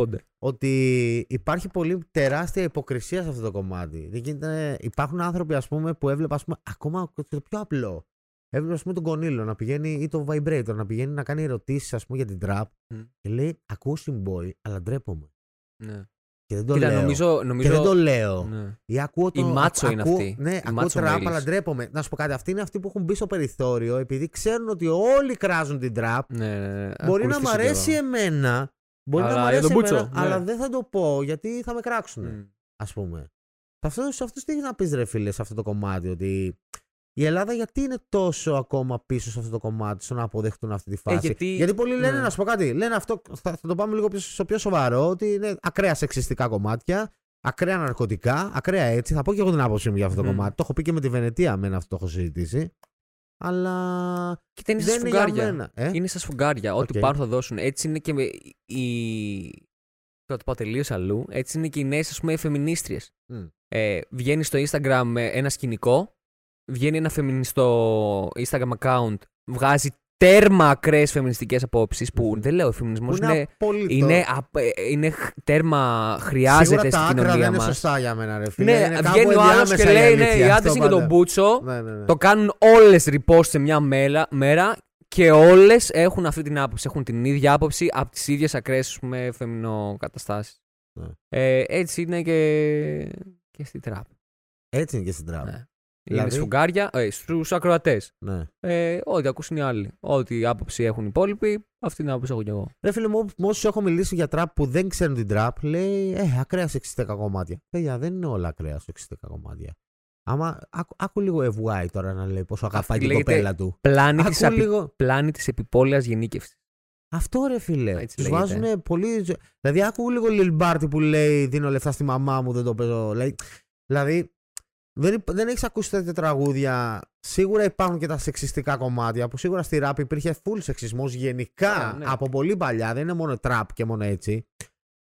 ότι υπάρχει πολύ τεράστια υποκρισία σε αυτό το κομμάτι. Γίνεται, υπάρχουν άνθρωποι, ας πούμε, που έβλεπα, ας πούμε, ακόμα το πιο απλό. Έβλεπα, ας πούμε, τον Κονίλο να πηγαίνει ή τον Vibrator να πηγαίνει να κάνει ερωτήσεις, ας πούμε, για την τραπ mm. και λέει «Ακούσει, boy, αλλά ντρέπομαι». Ναι. Και δεν το Κοίτα, λέω. Νομίζω, νομίζω... Και δεν το λέω. Ναι. Ή ακούω το... Η μάτσο είναι αυτή. Ναι, η ακούω τραπ, αλλά ντρέπομαι. Να σου πω κάτι. Αυτοί είναι αυτοί που έχουν μπει στο περιθώριο, επειδή ξέρουν ότι όλοι κράζουν την τραπ. Ναι, ναι, ναι. Μπορεί να μ' αρέσει εδώ. εμένα, μπορεί αλλά, να μ' αρέσει εμένα, μπούτσο, αλλά ναι. δεν θα το πω γιατί θα με κράξουν. Mm. Ας πούμε. Σε αυτούς τι έχεις να πεις, ρε φίλε, σε αυτό το κομμάτι, ότι η Ελλάδα γιατί είναι τόσο ακόμα πίσω σε αυτό το κομμάτι, στο να αποδεχτούν αυτή τη φάση. Ε, γιατί... γιατί πολλοί λένε, ναι. να σου πω κάτι, λένε αυτό, θα, θα το πάμε λίγο πιο, στο πιο σοβαρό, ότι είναι ακραία σεξιστικά κομμάτια, ακραία ναρκωτικά, ακραία έτσι. Θα πω και εγώ την άποψή μου για αυτό το mm. κομμάτι. Το έχω πει και με τη Βενετία, μένα αυτό το έχω συζητήσει. Αλλά. Και δεν είναι στα σφουγγάρια. Ε? Είναι στα σφουγγάρια. Ό,τι okay. πάρουν θα δώσουν. Έτσι είναι και με οι. Θα το πάω τελείως αλλού. Έτσι είναι και οι νέες, ας πούμε, οι φεμινίστριες. Mm. Ε, βγαίνει στο Instagram ένα σκηνικό. Βγαίνει ένα φεμινιστό Instagram account, βγάζει τέρμα ακραίες φεμινιστικές απόψεις που δεν λέω, ο φεμινισμός είναι, είναι, είναι, είναι τέρμα, χρειάζεται στην κοινωνία μας. Σίγουρα τα άκρα δεν είναι σωστά για μένα, ρε φίλε. Ναι, βγαίνει ο άλλος και λέει, ναι, οι άντρες είναι και τον μπούτσο, ναι, ναι, ναι. το κάνουν όλες repost σε μια μέρα, μέρα και όλες έχουν αυτή την άποψη, έχουν την ίδια άποψη από τις ίδιες ακραίες φεμινοκαταστάσεις. Ναι. Ε, έτσι είναι και, και στην τραπ. Έτσι είναι και στην τραπ. Ναι. Δηλαδή... Είναι σφουγγάρια, ε, στους ακροατές. Ναι. Ε, ό,τι ακούσουν οι άλλοι. Ό,τι άποψη έχουν οι υπόλοιποι, αυτή την άποψη έχω κι εγώ. Ρε φίλε μου, με όσους έχω μιλήσει για τραπ που δεν ξέρουν την τραπ, λέει Ε, ακραία σεξιστικά κομμάτια. Παιδιά, δεν είναι όλα ακραία σεξιστικά κομμάτια. Άμα άκου, άκου λίγο F Y τώρα να λέει πόσο αγαπάει την κοπέλα του. Πλάνη της, απει... λίγο... πλάνη της επιπόλαιας γενίκευσης. Αυτό, ρε φίλε. Τους βάζουν πολύ. Δηλαδή, άκου λίγο Lil Barty που λέει δίνω λεφτά στη μαμά μου, δεν το παίζω. Δηλαδή. Δεν, δεν έχεις ακούσει τέτοια τραγούδια. Σίγουρα υπάρχουν και τα σεξιστικά κομμάτια που σίγουρα στη ράπ υπήρχε full σεξισμός γενικά yeah, ναι. από πολύ παλιά. Δεν είναι μόνο τραπ και μόνο έτσι.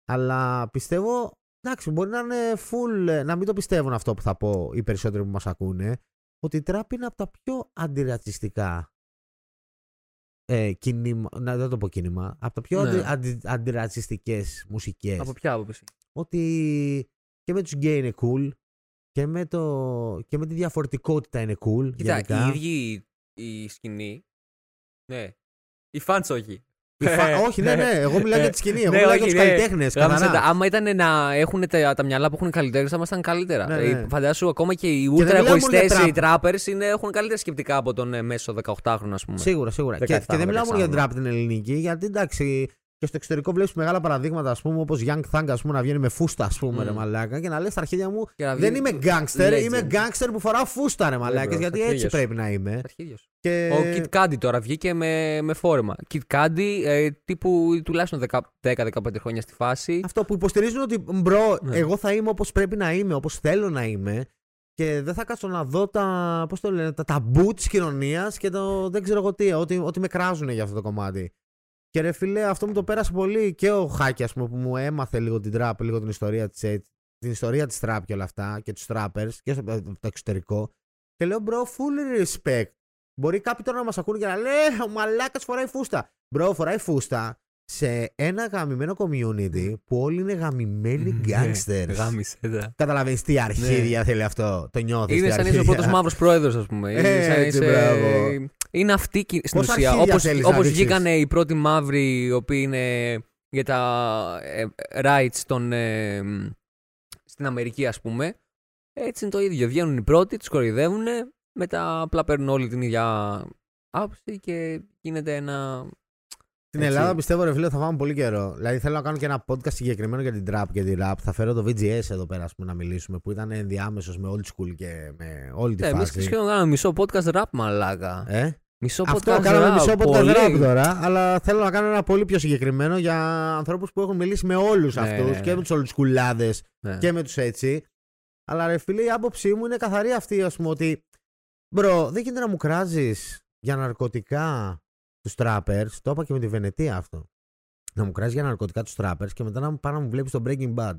Αλλά πιστεύω, εντάξει, μπορεί να είναι full, να μην το πιστεύουν αυτό που θα πω οι περισσότεροι που μας ακούνε, ότι η τραπ είναι από τα πιο αντιρατσιστικά ε, κινήμα, να, δεν το πω κίνημα, από τα πιο yeah. αντι, αντι, αντιρατσιστικές μουσικές. Από ποια άποψη? Ότι και με τους γκέι είναι cool. Και με, το... και με τη διαφορετικότητα είναι cool. Κοίτα, γενικά. Η ίδια η σκηνή. Ναι. Οι φαντς όχι. Οι φα... όχι, ναι, ναι. Εγώ μιλάω για τη σκηνή. Εγώ μιλάω για τους καλλιτέχνες. Καθαρά. Άμα ήταν να έχουν τα, τα μυαλά που έχουν οι καλλιτέχνες, θα ήμασταν καλύτερα. Ναι, ναι. Φαντάσου, ακόμα και οι ούτρα εγωιστές, οι τράπερς έχουν καλύτερα σκεπτικά από τον μέσο δεκαοκτάχρονο, ας πούμε. Σίγουρα, σίγουρα. Και, και δεν μιλάω μόνο για την τράπ την ελληνική, γιατί εντάξει. Και στο εξωτερικό βλέπεις μεγάλα παραδείγματα, ας πούμε, όπως Young Thug, ας πούμε, να βγαίνει με φούστα, ας πούμε, mm. ρε μαλάκα, και να λες στα αρχίδια μου, βγει... δεν είμαι γκάνγκστερ, είμαι γκάνγκστερ που φοράω φούστα, ρε μαλάκες, γιατί αρχίδιος. Έτσι πρέπει να είμαι. Και... Ο Kid Cudi τώρα βγήκε με, με φόρμα. Kid Cudi, ε, τύπου τουλάχιστον δέκα με δεκαπέντε χρόνια στη φάση. Αυτό που υποστηρίζουν ότι, μπρο, ναι. εγώ θα είμαι όπως πρέπει να είμαι, όπως θέλω να είμαι. Και δεν θα κάτσω να δω τα, πώς το λένε, τα ταμπού της κοινωνίας και το δεν ξέρω εγώ τι, ότι, ότι με κράζουν για αυτό το κομμάτι. Και ρε φίλε, αυτό μου το πέρασε πολύ και ο Χάκη, ας πούμε, που μου έμαθε λίγο την τραπ, λίγο την ιστορία της, την ιστορία της τραπ και όλα αυτά, και τους τράπερς και στο το εξωτερικό. Και λέω, bro, full respect. Μπορεί κάποιοι τώρα να μας ακούνε και να λένε, ο μαλάκας φοράει φούστα. Bro, φοράει φούστα σε ένα γαμημένο community που όλοι είναι γαμημένοι gangsters. Γάμισε τα. Καταλαβαίνεις τι αρχίδια θέλει αυτό, το νιώθεις. Είναι σαν είσαι ο πρώτος μαύρος πρόεδρος, ας πούμε. Έτσι, μπράβο. Είναι αυτή στην ουσία, όπως, όπως βγήκανε οι πρώτοι μαύροι, οι οποίοι είναι για τα ε, rights των, ε, στην Αμερική, ας πούμε. Έτσι είναι το ίδιο, βγαίνουν οι πρώτοι, τους κοροϊδεύουν, μετά απλά παίρνουν όλη την ίδια άποψη και γίνεται ένα... Στην έτσι. Ελλάδα πιστεύω, ρε φίλε, θα πάμε πολύ καιρό. Δηλαδή θέλω να κάνω και ένα podcast συγκεκριμένο για την τραπ και την rap. Θα φέρω το βι τζι ες εδώ πέρα, ας πούμε, να μιλήσουμε, που ήταν ενδιάμεσος με old school και με όλη τη φάση. Εμείς σχεδόν κάναμε μισό podcast rap, μαλάκα. Ε? Μισό αυτό podcast κάναμε rap, μισό podcast rap τώρα, αλλά θέλω να κάνω ένα πολύ πιο συγκεκριμένο για ανθρώπους που έχουν μιλήσει με όλους ναι, αυτούς ναι. και με τους old schoolάδες ναι. και με τους έτσι. Αλλά ρε φίλε, η άποψή μου είναι καθαρή αυτή, ας πούμε, ότι μπρο, δεν γίνεται να μου κράζεις για ναρκωτικά τους trappers, το είπα και με τη Βενετία αυτό. Να μου κράσεις για ναρκωτικά τους trappers και μετά να μου πάρει να μου βλέπεις το Breaking Bad.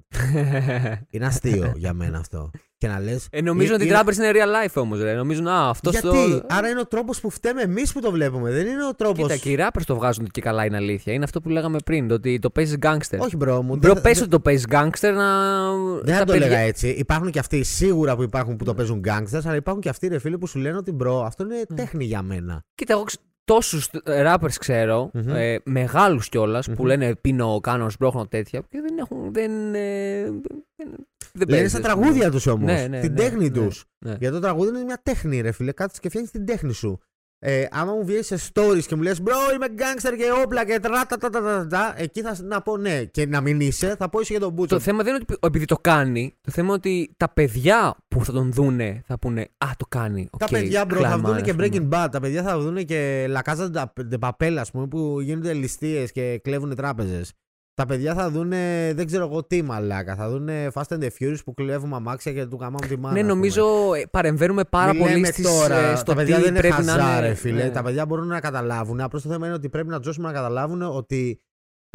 Είναι αστείο για μένα αυτό. Και να λες. Ε, νομίζω ότι οι trappers είναι real life όμως. Νομίζουν, α, αυτό το. Γιατί, άρα είναι ο τρόπος που φταίμε εμείς που το βλέπουμε. Δεν είναι ο τρόπος. Κοίτα, και οι rappers το βγάζουν και καλά, είναι αλήθεια. Είναι αυτό που λέγαμε πριν, το ότι το παίζεις gangster. Όχι, bro. Μπρο, πες ότι το παίζεις gangster να. Δεν θα το έλεγα έτσι. Υπάρχουν και αυτοί σίγουρα που υπάρχουν που το παίζουν gangsters, αλλά υπάρχουν και αυτοί οι φίλοι που σου λένε ότι bro, αυτό είναι τέχνη για μένα. Κοίτα, εγώ τόσους rappers ξέρω, mm-hmm. ε, μεγάλους κιόλας, mm-hmm. που λένε πίνω, κάνω, σπρώχνω τέτοια και δεν έχουν, δεν, ε, δεν, δεν λένε στα τραγούδια τους όμως, ναι, ναι, την ναι, τέχνη ναι, τους. Ναι, ναι. Γιατί το τραγούδι είναι μια τέχνη ρε φίλε, κάτσε και φτιάχνεις την τέχνη σου. Ε, άμα μου βγαίνεις σε stories και μου λες μπρο είμαι γκάνγκστερ και όπλα και τρατατατατατατα, εκεί θα να πω ναι, και να μην είσαι, θα πω είσαι για τον Μπούτσο. Το θέμα δεν είναι ότι επειδή το κάνει, το θέμα είναι ότι τα παιδιά που θα τον δούνε θα πούνε α, το κάνει. Okay, τα παιδιά μπρο κλάμα, θα δούνε και Breaking Bad, τα παιδιά θα δούνε και La Casa de Papel, ας πούμε, που γίνονται ληστείες και κλέβουν τράπεζες. Τα παιδιά θα δούνε, δεν ξέρω εγώ τι μαλάκα. Θα δούνε Fast and the Furious που κλέβουμε αμάξια και του καμάμε τη μάνα. Ναι, νομίζω παρεμβαίνουμε πάρα Μιλέμε πολύ στις, τώρα, στο τα παιδιά δεν είναι χαζά, ρε φίλε. Ναι. Τα παιδιά μπορούν να καταλάβουν. Απλώς το θέμα είναι ότι πρέπει να τζώσουμε να καταλάβουν ότι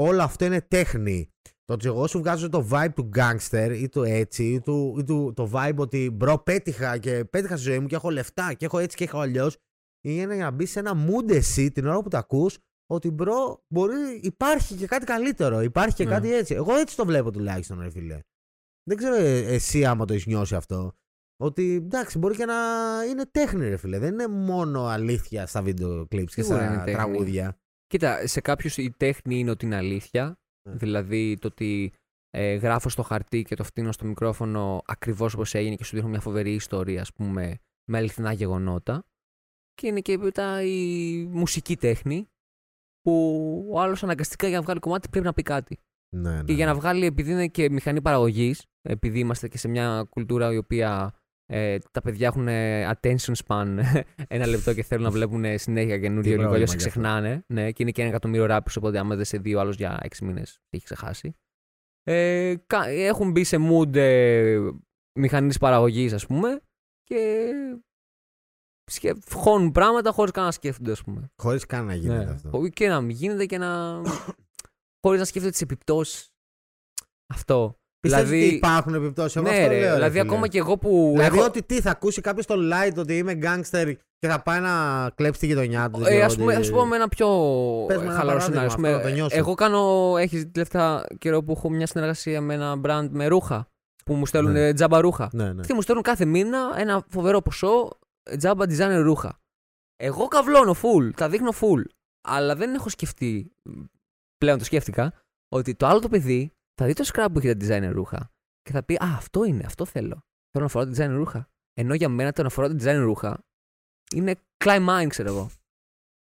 όλο αυτό είναι τέχνη. Το ότι εγώ σου βγάζω το vibe του gangster ή του έτσι ή, του, ή του, το vibe ότι μπρο πέτυχα και πέτυχα στη ζωή μου και έχω λεφτά και έχω έτσι και έχω αλλιώς. Είναι για να μπει σε ένα mood εσύ την ώρα που το ακούς. Ότι μπρο, μπορεί, υπάρχει και κάτι καλύτερο, υπάρχει και yeah. κάτι έτσι. Εγώ έτσι το βλέπω τουλάχιστον, ρε φίλε. Δεν ξέρω εσύ άμα το έχεις νιώσει αυτό. Ότι εντάξει, μπορεί και να είναι τέχνη, ρε φίλε. Δεν είναι μόνο αλήθεια στα βίντεο κλιπς και στα τραγούδια. Κοίτα, σε κάποιους η τέχνη είναι ότι είναι αλήθεια. Yeah. Δηλαδή το ότι ε, γράφω στο χαρτί και το φτύνω στο μικρόφωνο ακριβώς όπως έγινε και σου δείχνω μια φοβερή ιστορία, ας πούμε, με αληθινά γεγονότα. Και είναι και μετά η μουσική τέχνη. Που ο άλλος αναγκαστικά για να βγάλει κομμάτι πρέπει να πει κάτι. Ναι, ναι. Και για να βγάλει, επειδή είναι και μηχανή παραγωγής, επειδή είμαστε και σε μια κουλτούρα η οποία ε, τα παιδιά έχουν attention span ένα λεπτό και θέλουν να βλέπουν συνέχεια καινούριο υλικό, αλλιώς ξεχνάνε. Ναι, και είναι και ένα εκατομμύριο ράπης, οπότε άμα δεν σε δύο άλλος για έξι μήνες έχει ξεχάσει. Ε, έχουν μπει σε mood ε, μηχανής παραγωγής, ας πούμε, και χώνουν πράγματα χωρίς καν να σκέφτονται, ας πούμε. Χωρίς καν να γίνεται ναι. αυτό. Και να μην γίνεται και να. χωρίς να σκέφτονται τις επιπτώσεις. Αυτό. Πιστεύεις δηλαδή ότι υπάρχουν επιπτώσεις. Εγώ ναι, αυτό ρε, λέω. Δηλαδή, ρε, ακόμα και εγώ που. Δηλαδή, έχω... ότι τι θα ακούσει κάποιος στο light ότι είμαι γκάνγκστερ και θα πάει να κλέψει τη γειτονιά του. Ε, ας πούμε, ότι... πούμε ένα πιο χαλαρό σενάριο. Εγώ κάνω. Έχει τελευταία καιρό που έχω μια συνεργασία με ένα brand με ρούχα. Που μου στέλνουν ναι. τζάμπα ρούχα. Ναι, ναι. Και μου στέλνουν κάθε μήνα ένα φοβερό ποσό. Τζάμπα designer ρούχα. Εγώ καυλώνω full, τα δείχνω full. Αλλά δεν έχω σκεφτεί, πλέον το σκέφτηκα, ότι το άλλο το παιδί θα δει το scrap που έχει τα designer ρούχα και θα πει α, αυτό είναι, αυτό θέλω. Θέλω να φοράω τα designer ρούχα. Ενώ για μένα το να φοράω τα designer ρούχα είναι climbing, ξέρω εγώ.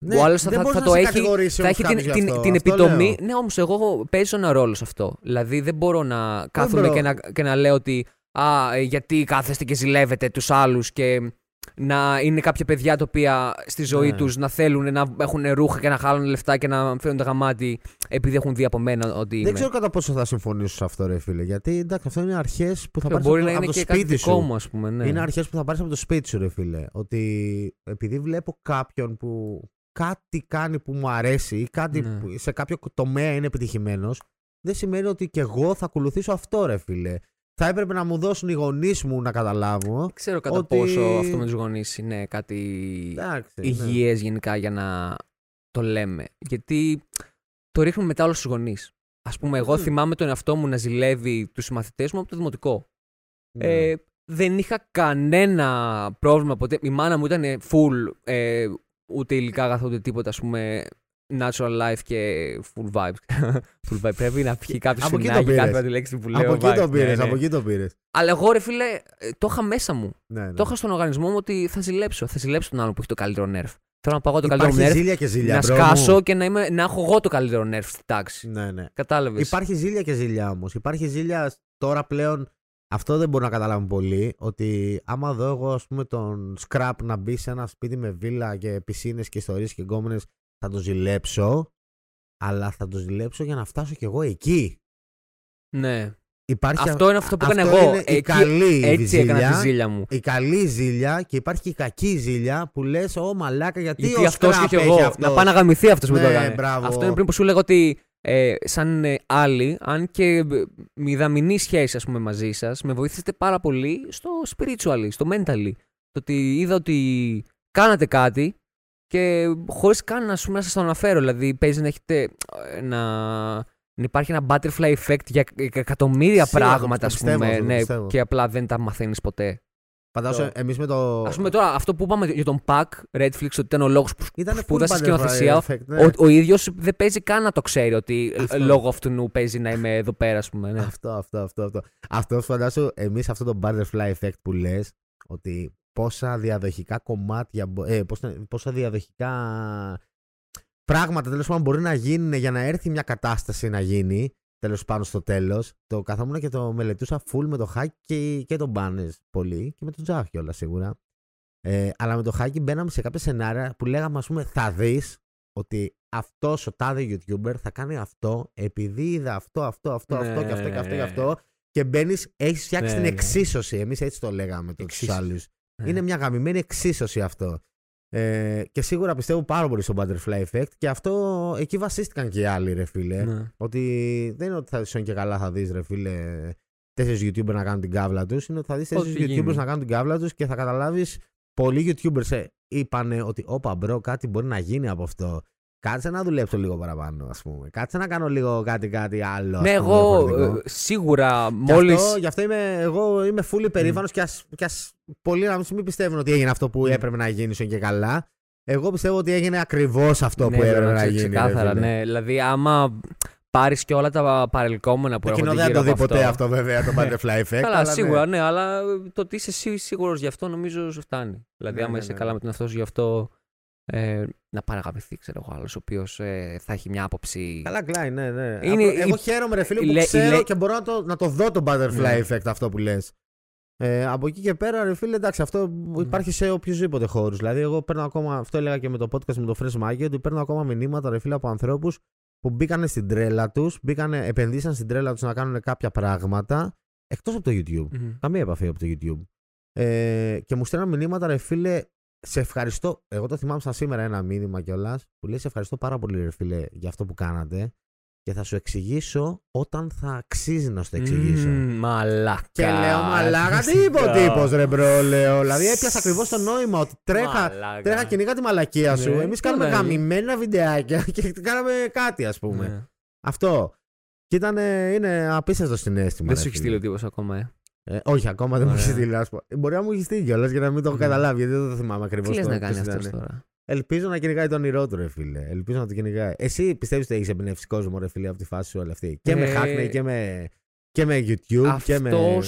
Ναι, ο άλλος θα, θα, θα το έχει, θα έχει την, την, την επιτομή. Λέω. Ναι, όμως εγώ παίζω ένα ρόλο σε αυτό. Δηλαδή δεν μπορώ να κάθομαι και να, και να λέω ότι α, γιατί κάθεστε και ζηλεύετε τους άλλους και. Να είναι κάποια παιδιά τα οποία στη ζωή ναι. τους να θέλουν να έχουν ρούχα και να χάλουν λεφτά και να φέρουν τα γαμάτι επειδή έχουν δει από μένα ότι. Δεν είμαι. Ξέρω κατά πόσο θα συμφωνήσω σε αυτό, ρε φίλε. Γιατί εντάξει, αυτό είναι αρχές που θα πάρεις από, από το σπίτι σου. Μου, ας πούμε, ναι. Είναι αρχές που θα πάρεις από το σπίτι σου, ρε φίλε. Ότι επειδή βλέπω κάποιον που κάτι κάνει που μου αρέσει ή κάτι ναι. που σε κάποιο τομέα είναι επιτυχημένος, δεν σημαίνει ότι και εγώ θα ακολουθήσω αυτό, ρε φίλε. Θα έπρεπε να μου δώσουν οι γονείς μου να καταλάβω. Δεν ξέρω κατά ότι... πόσο αυτό με τους γονείς είναι κάτι εντάξει, υγιές ναι. γενικά για να το λέμε. Γιατί το ρίχνουμε μετά όλους τους γονείς. Ας πούμε, εγώ mm. θυμάμαι τον εαυτό μου να ζηλεύει τους συμμαθητές μου από το δημοτικό. Mm. Ε, δεν είχα κανένα πρόβλημα ποτέ. Η μάνα μου ήταν full, ε, ούτε υλικά αγαθά ούτε τίποτα, ας πούμε. Natural life και full vibes. Full vibe. Πρέπει να πιει κάποιο συνάγει κάποια τη λέξη που λέω. Από εκεί το πήρες, από εκεί το πήρες. Αλλά εγώ ρε φίλε, το είχα μέσα μου. Ναι, ναι. Το είχα στον οργανισμό μου ότι θα ζηλέψω. Θα ζηλέψω τον άλλο που έχει το καλύτερο nerf. Θέλω να παγώ το υπάρχει καλύτερο nerf. Ζήλια και ζήλια, να σκάσω και να, είμαι, να έχω εγώ το καλύτερο nerf στη τάξη. Ναι, ναι. Κατάλαβες. Υπάρχει ζήλια και ζήλια όμως. Υπάρχει ζήλια τώρα πλέον. Αυτό δεν μπορώ να καταλάβω πολύ. Ότι άμα δω εγώ ας πούμε τον Scrap να μπει σε ένα σπίτι με βίλα και πισίνες και ιστορίες και γκόμενες. Θα το ζηλέψω, αλλά θα το ζηλέψω για να φτάσω κι εγώ εκεί. Ναι. Υπάρχει αυτό α... είναι αυτό που αυτό έκανα εγώ. Εκεί, καλή έτσι ζήλια, έκανα τη ζήλια μου. Η καλή ζήλια και υπάρχει και η κακή ζήλια που λες, Ω μαλάκα, γιατί, γιατί αυτό και εγώ. Αυτός. Να πάνε να γαμηθεί αυτό που ναι, το έκανε. Μπράβο. Αυτό είναι πριν που σου λέγω ότι ε, σαν ε, άλλοι, αν και μηδαμινή σχέση ας πούμε, μαζί σας, με βοήθησατε πάρα πολύ στο spiritual, στο mental. Το ότι είδα ότι κάνατε κάτι και χωρίς καν να σας το αναφέρω. Δηλαδή παίζει να έχετε ε, να. Υπάρχει ένα butterfly effect για εκατομμύρια Σίγουρα, πράγματα, ας πούμε, ναι, και απλά δεν τα μαθαίνεις ποτέ. Φαντάζομαι, εμείς με το. Ας πούμε τώρα, αυτό που είπαμε για τον Pac, Redflix, ότι ήταν ο λόγος που σπούδασε σκηνοθεσία, ναι. ο, ο ίδιος δεν παίζει καν να το ξέρει ότι αυτό. Λόγω αυτού νου παίζει να είμαι εδώ πέρα, ας πούμε. Ναι. Αυτό, αυτό, αυτό. Αυτό, αυτό φαντάζομαι, εμείς αυτό το butterfly effect που λες, ότι πόσα διαδοχικά κομμάτια. Ε, πόσα, πόσα διαδοχικά. Πράγματα τέλος πάντων μπορεί να γίνουν για να έρθει μια κατάσταση να γίνει τέλος πάντων στο τέλος. Το καθόμουν και το μελετούσα full με το Χάκι και, και τον Μπάνες πολύ και με τον Τζάχ κιόλας σίγουρα. Ε, αλλά με το Χάκι μπαίναμε σε κάποια σενάρια που λέγαμε, ας πούμε, θα δεις ότι αυτός ο τάδε YouTuber θα κάνει αυτό επειδή είδα αυτό, αυτό, αυτό, ναι. αυτό και αυτό και αυτό και αυτό. Και μπαίνεις, έχεις φτιάξει ναι, την εξίσωση. Εμείς έτσι το λέγαμε το τους άλλους. Ναι. Είναι μια γαμημένη εξίσωση αυτό. Ε, και σίγουρα πιστεύω πάρα πολύ στο butterfly effect και αυτό εκεί βασίστηκαν και οι άλλοι, ρε φίλε. Ναι. Ότι δεν είναι ότι θα δεις, και καλά θα δεις, ρε φίλε, τέσσερις YouTubers να κάνουν την κάβλα τους. Είναι ότι θα δεις τέσσερις YouTubers γίνει. να κάνουν την κάβλα τους και θα καταλάβεις. Πολλοί YouTubers ε, είπανε ότι, όπα μπρο, κάτι μπορεί να γίνει από αυτό. Κάτσε να δουλέψω λίγο παραπάνω, ας πούμε. Κάτσε να κάνω λίγο κάτι-κάτι άλλο. Ναι, πούμε, εγώ ε, σίγουρα μόλις. Γι' αυτό, γι' αυτό είμαι, εγώ είμαι φούλη περήφανος mm. και ας, και ας πολλοί να μην πιστεύουν ότι έγινε αυτό που mm. έπρεπε να γίνει, σου και καλά. Εγώ πιστεύω ότι έγινε ακριβώς αυτό ναι, που έπρεπε να γίνει. Ξεκάθαρα, ναι. Δηλαδή, άμα πάρεις και όλα τα παρελκόμενα που έχουν γίνει. Δεν το δει ποτέ αυτό, βέβαια, το butterfly effect. Καλά, σίγουρα, ναι, αλλά το ότι είσαι σίγουρος γι' αυτό νομίζω σου φτάνει. Δηλαδή, άμα είσαι καλά με τον εαυτό σου γι' αυτό. Ε, να παραγαπηθεί, ξέρω εγώ, άλλος ο οποίος ε, θα έχει μια άποψη. Καλά, κλάει, ναι, ναι. Είναι, εγώ η... χαίρομαι, ρε φίλε, που λε, ξέρω λε... και μπορώ να το, να το δω το butterfly ναι. effect αυτό που λες. Ε, από εκεί και πέρα, ρε φίλε, εντάξει, αυτό ναι. υπάρχει σε οποιουσδήποτε χώρους. Δηλαδή, εγώ παίρνω ακόμα, αυτό έλεγα και με το podcast με το Fresh Mike, ότι παίρνω ακόμα μηνύματα, ρε φίλε, από ανθρώπους που μπήκανε στην τρέλα τους, μπήκανε, επενδύσαν στην τρέλα τους να κάνουν κάποια πράγματα εκτός από το YouTube. Mm-hmm. Καμία επαφή από το YouTube. Ε, και μου στέλναν μηνύματα, ρε φίλε. Σε ευχαριστώ. Εγώ το θυμάμαι σαν σήμερα ένα μήνυμα κιόλας που λέει: σε ευχαριστώ πάρα πολύ, ρε φίλε, για αυτό που κάνατε και θα σου εξηγήσω όταν θα αξίζει να σου το εξηγήσω. Mm, μαλάκα. Και λέω: μαλάκα, τίποτα τύπος, ρε μπρο, λέω. Δηλαδή έπιασα ακριβώς το νόημα ότι τρέχα, τρέχα κυνήγα τη μαλακία σου. Ναι, εμείς κάναμε γαμημένα βιντεάκια και κάναμε κάτι, ας πούμε. Ναι. Αυτό. Και ήταν, είναι απίστευτο συνέστημα. Δεν σου έχει στείλει τίποτα ακόμα, ε. Ε, όχι, ακόμα δεν μου έχει στείλει. Μπορεί να μου έχει στείλει κιόλας για να μην το έχω καταλάβει, γιατί δεν το θυμάμαι ακριβώς. Τι λες να κάνει αυτό τώρα. Ελπίζω να κυνηγάει τον όνειρό του, ρε φίλε. Ελπίζω να το κυνηγάει. Εσύ πιστεύεις ότι έχεις εμπνεύσει κόσμο, ρε φίλε, από τη φάση σου όλη αυτή. Και ε... με Hackney και με, και με YouTube. Αυτός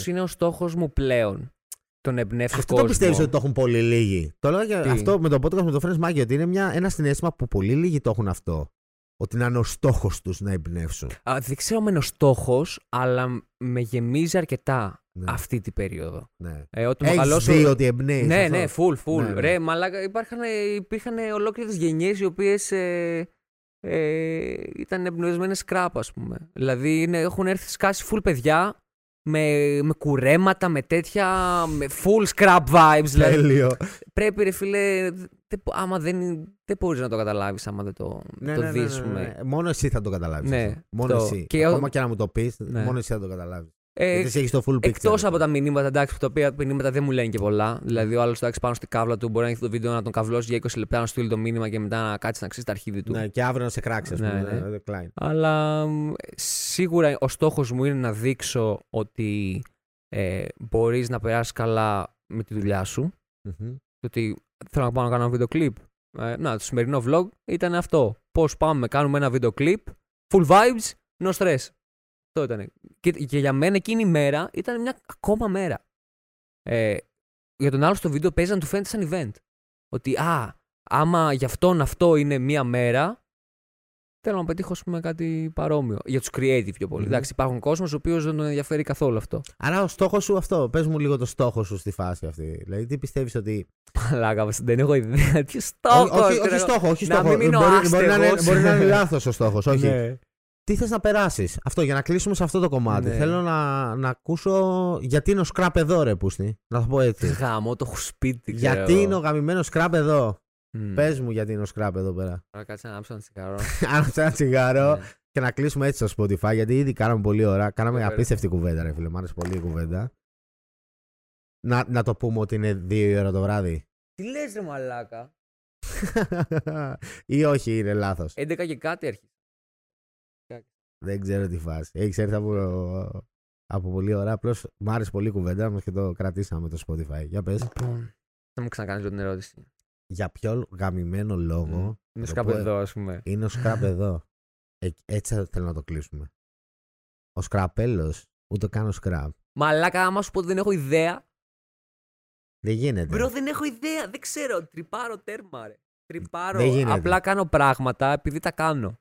με... είναι ο στόχος μου πλέον. Τον εμπνεύσει κόσμο. Αυτό το πιστεύεις ότι το έχουν πολύ λίγοι. Το λέω και αυτό με το podcast με το Friends Maggie, ότι είναι μια, ένα συνέστημα που πολύ λίγοι το έχουν αυτό. Ότι να είναι ο στόχος τους να εμπνεύσουν. Α, δεν ξέρω αν είναι ο στόχος, αλλά με γεμίζει αρκετά ναι. αυτή την περίοδο. Ναι. Ε, Έχεις μεγαλώσω... δει ότι εμπνέεις. Ναι, αυτό. ναι, full, full. Ναι, ναι. Ρε, μαλάκα, υπήρχαν ολόκληρες γενιές οι οποίες ε, ε, ήταν εμπνευσμένες κράπα, ας πούμε. Δηλαδή είναι, έχουν έρθει σκάσει full παιδιά. Με, με κουρέματα, με τέτοια. Με full scrap vibes. Τέλειο. Δηλαδή, πρέπει, ρε φίλε. Τε, άμα δεν, δεν μπορείς να το καταλάβεις, άμα δεν το, ναι, το ναι, δεις. Ναι, ναι, ναι. Μόνο εσύ θα το καταλάβεις. Ναι, μόνο το... εσύ. Και ακόμα ο... και να μου το πεις, ναι. μόνο εσύ θα το καταλάβεις. Ε, Γιατί εσύ έχεις το full picture. Εκτός από τα μηνύματα, εντάξει, τα οποία μηνύματα δεν μου λένε και πολλά. Δηλαδή, ο άλλος εντάξει πάνω στην κάβλα του μπορεί να έχει το βίντεο να τον καβλώσει για είκοσι λεπτά, να στείλει το μήνυμα και μετά να κάτσει να αξίζει τα αρχίδι του. Ναι, και αύριο να σε κράξει, α πούμε. Ναι, ναι. Ναι. Αλλά σίγουρα ο στόχος μου είναι να δείξω ότι ε, μπορείς να περάσεις καλά με τη δουλειά σου. Mm-hmm. Ότι θέλω να πάω να κάνω ένα βίντεο κλιπ. Ε, να, το σημερινό vlog ήταν αυτό. Πώς πάμε, κάνουμε ένα βίντεο κλιπ. Full vibes, no stress. Ήταν. Και, και για μένα εκείνη η μέρα ήταν μια ακόμα μέρα. Ε, για τον άλλο στο βίντεο παίζει να του φαίνεται σαν event. Ότι α, άμα γι' αυτόν αυτό είναι μια μέρα, θέλω να πετύχω πούμε, κάτι παρόμοιο. Για τους creative πιο πολύ. Mm-hmm. Εντάξει, υπάρχουν κόσμος ο οποίος δεν τον ενδιαφέρει καθόλου αυτό. Άρα ο στόχος σου αυτό. Πες μου λίγο το στόχο σου στη φάση αυτή. Δηλαδή τι πιστεύεις ότι. Μαλάκα, δεν έχω ιδέα. Τι στόχος. Όχι, όχι, όχι στόχο. Όχι στόχο. Μπορεί, μπορεί να είναι λάθος ο στόχος. Όχι. Ναι. τι θες να περάσεις. Αυτό, για να κλείσουμε σε αυτό το κομμάτι. Ναι. Θέλω να, να ακούσω γιατί είναι ο σκράπ εδώ, ρε πούστη. Να το πω έτσι. Γαμώ, το έχω σπίτι. Γιατί είναι ο γαμημένο σκράπ εδώ. Mm. Πες μου γιατί είναι ο σκράπ εδώ πέρα. Άρα κάτσε να άψω ένα τσιγάρο. Άψω ένα τσιγάρο και να κλείσουμε έτσι στο Spotify, γιατί ήδη κάναμε πολλή ώρα. Κάναμε απίστευτη κουβέντα, ρε φίλε. Μ' άρεσε πολύ η κουβέντα. Να, να το πούμε ότι είναι δύο η ώρα το βράδυ. Τι λες, ρε μαλάκα. Ή όχι, είναι λάθος. έντεκα και κάτι έρχεται. Δεν ξέρω τι φάση. Έχεις έρθει από, από πολύ ώρα. Απλώς μ' άρεσε πολύ η κουβέντα μας και το κρατήσαμε το Spotify. Για πες. Θα μου ξανακάνεις την ερώτηση. Για ποιο γαμημένο λόγο. Mm. Είναι ο σκράπ εδώ, ας πούμε. Είναι ο σκράπ εδώ. Ε, έτσι θέλω να το κλείσουμε. Ο σκραπέλος, ούτε καν ο σκράπ. Μαλάκα, άμα σου πω ότι δεν έχω ιδέα. Δεν γίνεται. Μπρο, δεν έχω ιδέα. Δεν ξέρω. Τρυπάρω τέρμα, ρε. Τρυπάρω. Απλά κάνω πράγματα επειδή τα κάνω.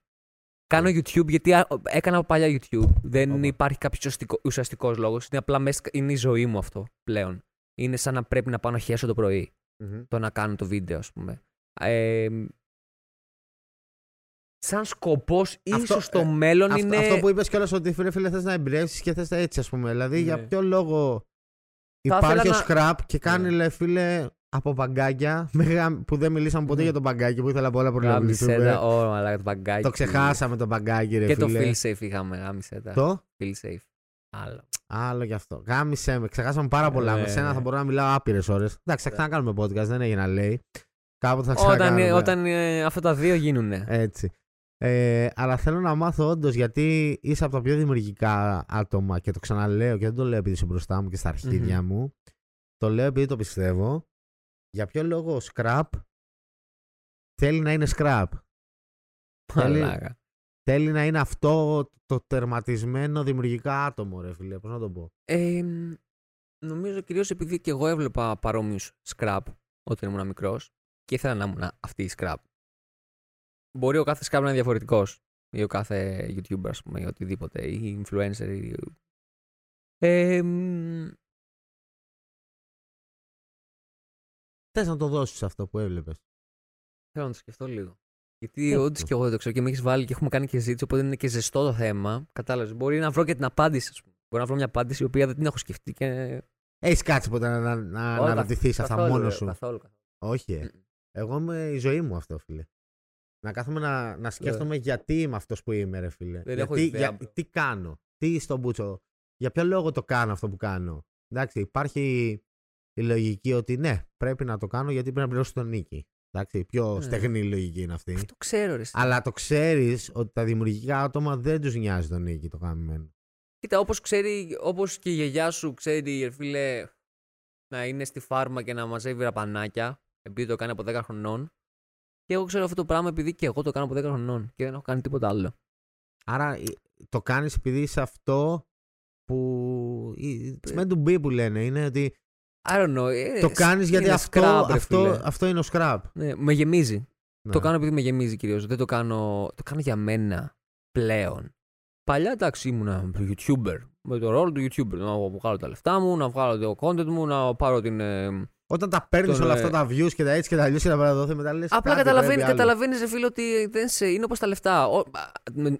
Κάνω YouTube γιατί έκανα παλιά YouTube. Δεν okay. υπάρχει κάποιος ουσιαστικός λόγος. Είναι απλά μέσα, είναι η ζωή μου αυτό πλέον. Είναι σαν να πρέπει να πάω να χέσω το πρωί. Mm-hmm. Το να κάνω το βίντεο, ας πούμε. Ε, σαν σκοπός, ίσως στο ε, μέλλον αυ, είναι. Αυτό που είπες κιόλας, ότι φίλε, φίλε θες να εμπνεύσεις και θες έτσι, ας πούμε. Δηλαδή, ναι. για ποιο λόγο υπάρχει ο σκράπ να... και κάνει, ναι. λε, φίλε. Από μπαγκάκια που δεν μιλήσαμε ποτέ mm. για τον μπαγκάκι που ήθελα από όλα προλαβητούμε. Oh, το ξεχάσαμε τον μπαγκάκι, ρε και φίλε. Και το feel safe είχαμε, γάμισε τα. Το? Feel safe. Άλλο. Άλλο γι' αυτό. Γάμισε με, ξεχάσαμε πάρα πολλά. Ε, με σένα θα μπορώ να μιλάω άπειρες ώρες. Εντάξει, θα ξανακάνουμε podcast, δεν έγινε να λέει. Κάποτε θα ξανακάνουμε. Όταν, όταν ε, αυτά τα δύο γίνουνε. Έτσι. Ε, αλλά θέλω να μάθω όντως, γιατί είσαι από τα πιο δημιουργικά άτομα και το ξαναλέω και δεν το λέω επειδή είσαι μπροστά μου και στα αρχίδια mm-hmm. μου. Το λέω επειδή το πιστεύω. Για ποιο λόγο ο σκράπ θέλει να είναι σκράπ. Θέλει, θέλει να είναι αυτό το τερματισμένο δημιουργικά άτομο, ρε φίλε. Πώς να το πω. Ε, νομίζω κυρίως επειδή και εγώ έβλεπα παρόμοιους σκράπ όταν ήμουν μικρός και ήθελα να ήμουν αυτή η σκράπ. Μπορεί ο κάθε σκράπ να είναι διαφορετικός. Ή ο κάθε YouTuber, ας πούμε, ή οτιδήποτε. Ή influencer. Ή... Ε, θες να το δώσεις αυτό που έβλεπες. Θέλω να το σκεφτώ λίγο. Γιατί όντως και εγώ δεν το ξέρω και με έχεις βάλει και έχουμε κάνει και ζήτηση, οπότε είναι και ζεστό το θέμα. Κατάλαβες. Μπορεί να βρω και την απάντηση, ας πούμε. Μπορεί να βρω μια απάντηση η οποία δεν την έχω σκεφτεί και. Έχεις κάτσει ποτέ να αναρωτηθείς αυτά μόνος σου. Καθόλου. Όχι. Mm. Εγώ είμαι η ζωή μου αυτό, φίλε. Να κάθομαι να, να σκέφτομαι yeah. γιατί είμαι αυτός που είμαι, ρε φίλε. Δεν γιατί, έχω ιδέα, για, τι κάνω. Τι στον μπούτσο. Για ποιο λόγο το κάνω αυτό που κάνω. Εντάξει, υπάρχει. Η λογική ότι ναι, πρέπει να το κάνω γιατί πρέπει να πληρώσω τον νίκη. Εντάξει, η πιο mm. στεγνή λογική είναι αυτή. Αυτό το ξέρω, ρε. Αλλά το ξέρεις ότι τα δημιουργικά άτομα δεν τους νοιάζει τον νίκη το γαμημένο. Κοίτα, όπως ξέρει, όπως και η γιαγιά σου ξέρει, φίλε, να είναι στη φάρμα και να μαζεύει ραπανάκια, επειδή το κάνει από δέκα χρονών. Και εγώ ξέρω αυτό το πράγμα επειδή και εγώ το κάνω από δέκα χρονών και δεν έχω κάνει τίποτα άλλο. Άρα το κάνεις επειδή είσαι αυτό που. It's meant to be που λένε, είναι ότι. I don't know. Το κάνεις γιατί αυτό, scrub, αυτό, αυτό είναι ο scrap. Ναι, με γεμίζει. Ναι. Το κάνω επειδή με γεμίζει κυρίως. Δεν το κάνω. Το κάνω για μένα πλέον. Παλιά εντάξει ήμουνα YouTuber. Με το ρόλο του YouTuber. Να βγάλω τα λεφτά μου, να βγάλω το content μου, να πάρω την. Όταν τα παίρνεις τον, όλα αυτά τα views και τα έτσι και τα αλλιώς και τα παραδόθη μετά λες. Απλά καταλαβαίνεις, ρε φίλε, ότι δεν σε, είναι όπως τα λεφτά. Ο,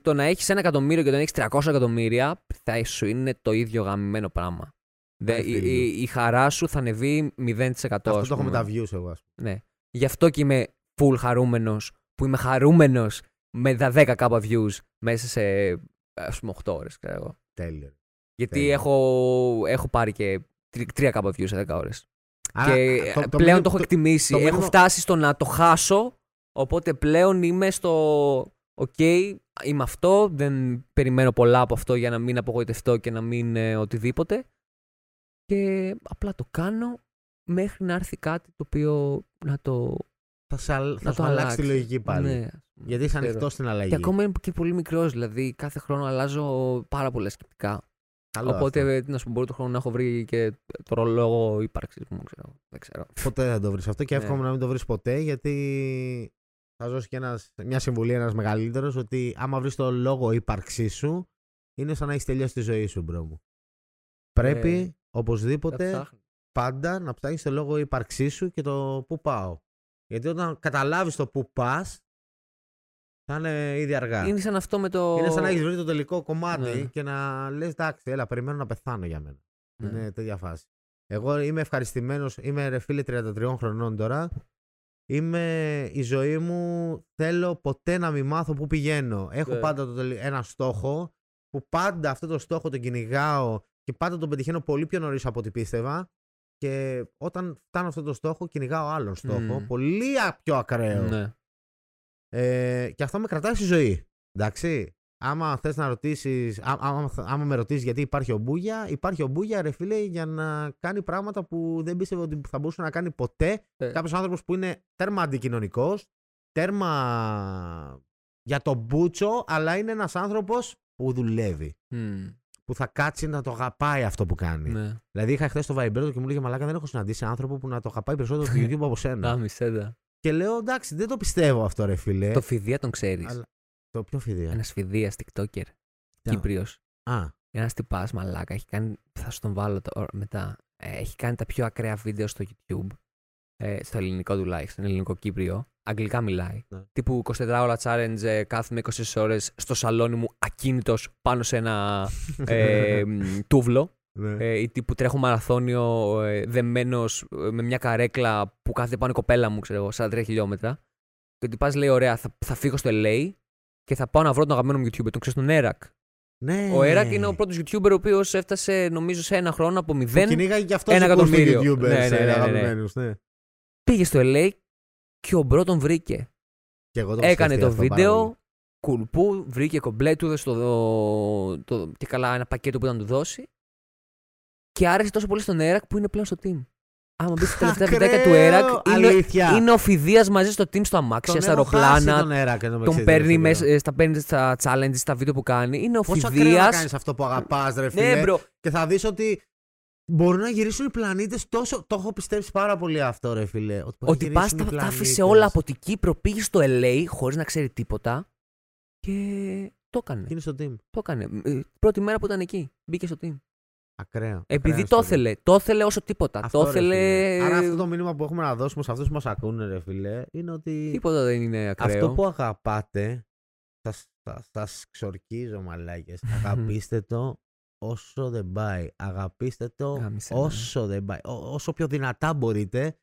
το να έχεις ένα εκατομμύριο και το να έχεις τριακόσια εκατομμύρια θα σου είναι το ίδιο γαμημένο πράγμα. Δε, η, η, η χαρά σου θα ανεβεί μηδέν τοις εκατό. Αυτό το έχω με τα views εγώ. Ναι. Γι' αυτό και είμαι full χαρούμενος που είμαι χαρούμενος με τα δέκα χιλιάδες views μέσα σε ας πούμε οκτώ ώρες. Τέλειο. Γιατί Τέλειο. Έχω, έχω πάρει και τρία χιλιάδες views σε δέκα ώρες. Άρα, και το, το πλέον μήνυμα, το έχω εκτιμήσει. Το, το έχω μήνυμα... φτάσει στο να το χάσω. Οπότε πλέον είμαι στο OK, είμαι αυτό. Δεν περιμένω πολλά από αυτό για να μην απογοητευτώ και να μην ε, οτιδήποτε. Και απλά το κάνω μέχρι να έρθει κάτι το οποίο να το. Θα, σαλ, να θα το αλλάξει, αλλάξει τη λογική πάλι. Ναι, γιατί είσαι ανοιχτός στην αλλαγή. Και ακόμα είμαι και πολύ μικρός, δηλαδή κάθε χρόνο αλλάζω πάρα πολλά σκεπτικά. Καλό. Οπότε να σου πω, μπορεί το χρόνο να έχω βρει και το λόγο ύπαρξης μου, ξέρω. Δεν ξέρω. Ποτέ δεν το βρεις αυτό και εύχομαι ναι. να μην το βρεις ποτέ, γιατί θα δώσει και ένας, μια συμβουλή ένας μεγαλύτερος ότι άμα βρεις το λόγο ύπαρξή σου, είναι σαν να έχεις τελειώσει τη ζωή σου, μπρο μου. Πρέπει. Ε... Οπωσδήποτε πάντα να ψάχνεις το λόγο ύπαρξή σου και το πού πάω. Γιατί όταν καταλάβεις το πού πας, θα είναι ήδη αργά. Είναι σαν αυτό με το. Είναι σαν να έχει βρει το τελικό κομμάτι, ναι, και να λες εντάξει, έλα, περιμένω να πεθάνω για μένα. Ναι. Είναι τέτοια φάση. Εγώ είμαι ευχαριστημένος, είμαι ρε φίλε τριάντα τρία χρονών τώρα. Είμαι η ζωή μου. Θέλω ποτέ να μην μάθω πού πηγαίνω. Έχω, ναι, πάντα το, ένα στόχο που πάντα αυτό το στόχο τον κυνηγάω και πάντα τον πετυχαίνω πολύ πιο νωρίς από ό,τι πίστευα. Και όταν φτάνω αυτό το στόχο, κυνηγάω άλλον στόχο. Mm. Πολύ πιο ακραίο. Ναι. Ε, και αυτό με κρατάει στη ζωή. Εντάξει. Άμα θες να ρωτήσεις, ά, άμα, άμα με ρωτήσεις γιατί υπάρχει ο Μπούγια, υπάρχει ο Μπούγια, ρε φίλε, για να κάνει πράγματα που δεν πίστευε ότι θα μπορούσε να κάνει ποτέ. Ε. Κάποιος άνθρωπος που είναι τέρμα αντικοινωνικός, τέρμα για τον μπούτσο, αλλά είναι ένας άνθρωπος που δουλεύει. Mm. Που θα κάτσει να το αγαπάει αυτό που κάνει. Ναι. Δηλαδή, είχα χθες το Viber και μου λέγε μαλάκα, δεν έχω συναντήσει άνθρωπο που να το αγαπάει περισσότερο στο YouTube από σένα. Και λέω εντάξει, δεν το πιστεύω αυτό, ρε φίλε. Το Φιδεία τον ξέρεις. Αλλά... Το πιο Φιδεία. Ένας Φιδείας TikToker. Κύπριος. Α. Ένας τυπάς μαλάκα. Έχει κάνει... Θα σου τον βάλω το... μετά. Έχει κάνει τα πιο ακραία βίντεο στο YouTube. Ε, στο ελληνικό τουλάχιστον. Ελληνικό Κύπριο. Αγγλικά μιλάει. Ναι. Τύπου εικοσιτετράωρα challenge, κάθομαι είκοσι ώρες στο σαλόνι μου ακίνητος πάνω σε ένα ε, τούβλο. Ναι. Ε, ή τύπου τρέχω μαραθώνιο ε, δεμένος ε, με μια καρέκλα που κάθεται πάνω η κοπέλα μου, ξέρω εγώ, σαράντα τρία χιλιόμετρα. Και ο τυπάς λέει: ωραία, θα, θα φύγω στο ελ έι και θα πάω να βρω τον αγαπημένο μου YouTuber. Τον ξέρεις τον Έρακ. Ναι. Ο Έρακ είναι ο πρώτος YouTuber ο οποίος έφτασε, νομίζω, σε ένα χρόνο από μηδέν. Το κυνήγαγε και αυτός ο YouTuber. Ναι, ναι, ναι, ναι, ναι. Ναι. Πήγε στο ελ έι. Και ο Μπρο τον βρήκε. Και εγώ τον έκανε το βίντεο, κουλπού, βρήκε κομπλέ, του έδωσε το, το, και καλά ένα πακέτο που ήταν να του δώσει. Και άρεσε τόσο πολύ στον Έρακ που είναι πλέον στο team. Άμα μπει στα τελευταία βιντεάκια του Έρακ, είναι, είναι ο Φιδείας μαζί στο team, στο αμάξια, στα αεροπλάνα. Τον, Έρακ, τον παίρνει μέσα, στα, παίρνει στα challenges, στα βίντεο που κάνει. Είναι ο Φιδείας. Πόσο ακραίο να κάνεις αυτό που αγαπάς, ρε φίλε. Ναι, μπρο. Και θα δεις ότι. Μπορούν να γυρίσουν οι πλανήτες τόσο. Το έχω πιστέψει πάρα πολύ αυτό, ρε φίλε. Ότι, ότι πας τα άφησε όλα από την Κύπρο, πήγε στο ελ έι χωρίς να ξέρει τίποτα. Και το έκανε. Είναι στο team. Το έκανε. Πρώτη μέρα που ήταν εκεί. Μπήκε στο team. Ακραίο. Επειδή το ήθελε. Το ήθελε όσο τίποτα. Αυτό, το ήθελε. Άρα αυτό το μήνυμα που έχουμε να δώσουμε σε αυτούς που μας ακούνε, ρε φίλε, είναι ότι. Τίποτα δεν είναι ακραίο. Αυτό που αγαπάτε. Σας ξορκίζω, μαλάκες. Αγαπήστε το. Όσο δεν πάει, αγαπήστε το. Κάμισε, όσο ναι. δεν πάει, ό, όσο πιο δυνατά μπορείτε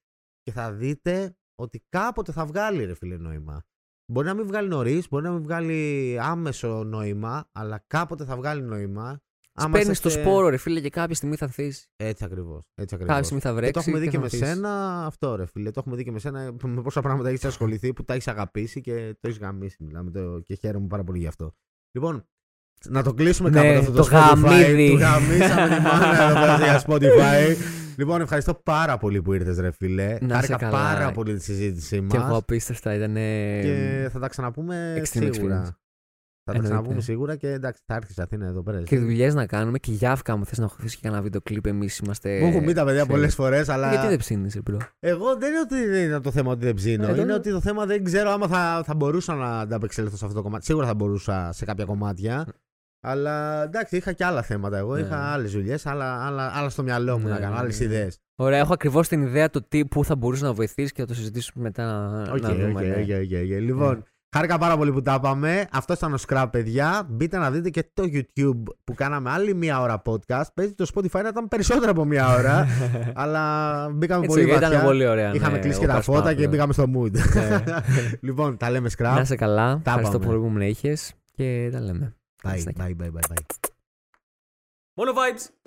και θα δείτε ότι κάποτε θα βγάλει, ρε φίλε, νόημα. Μπορεί να μην βγάλει νωρίς, μπορεί να μην βγάλει άμεσο νόημα, αλλά κάποτε θα βγάλει νόημα. Παίρνει στο σπόρο, ρε φίλε, και κάποια στιγμή θα ανθίσει. Έτσι ακριβώς. Έτσι ακριβώς. Κάποια στιγμή θα βρέξει. Και το έχουμε δει και, και με σένα αυτό, ρε φίλε. Το έχουμε δει και με σένα με πόσα πράγματα έχεις ασχοληθεί, που τα έχεις αγαπήσει και το έχεις γαμίσει. Μιλάμε το... και χαίρομαι πάρα πολύ γι' αυτό. Λοιπόν. Να το κλείσουμε κάποτε, ναι, αυτό το, το Spotify. Το γαμίσαμε τη μάνα εδώ πέρα για Spotify. Λοιπόν, ευχαριστώ πάρα πολύ που ήρθες, ρε φίλε. Χάρηκα πάρα πολύ τη συζήτησή μας. Και εγώ απίστευτα ήταν. Και θα τα ξαναπούμε σίγουρα. Experience. Θα τα ξαναπούμε σίγουρα και εντάξει, θα έρθεις στην Αθήνα εδώ πέρα. Και δουλειές να κάνουμε και γιάφκα μου. Θες να χωρίσεις και ένα βίντεο κλιπ, εμείς είμαστε. Μου έχουν πει τα παιδιά πολλές φορές, αλλά. Γιατί δεν ψήνεις, ρε πλέον. Εγώ δεν είναι ότι είναι το θέμα ότι δεν ψήνω. Ε, είναι ότι το θέμα δεν ξέρω άμα θα, θα μπορούσα να ανταπεξέλθω σε αυτό το κομμάτι. Σίγουρα θα μπορούσα σε κάποια κομμάτια. Αλλά εντάξει, είχα και άλλα θέματα. Εγώ ναι. είχα άλλες δουλειές, άλλα, άλλα, άλλα στο μυαλό μου ναι, να κάνω, άλλες ναι. ιδέες. Ωραία, έχω ακριβώς την ιδέα το τι που θα μπορούσε να βοηθήσει και θα το συζητήσουμε μετά. Να, okay, να δούμε. Okay, ναι. okay, okay, okay. Λοιπόν, yeah. χάρηκα πάρα πολύ που τα είπαμε. Αυτό ήταν ο Scrap, παιδιά. Μπείτε να δείτε και το YouTube που κάναμε άλλη μία ώρα podcast. Παίζει το Spotify να ήταν περισσότερο από μία ώρα. αλλά μπήκαμε πολύ βαθιά. Ήταν πολύ ωραία. Είχαμε ναι, κλείσει και τα φώτα ναι. και μπήκαμε στο mood. Λοιπόν, τα λέμε Scrap. Να είσαι καλά. Ευχαριστώ πολύ που με είχες και τα λέμε. Bye, bye, bye, bye, bye. Mono vibes.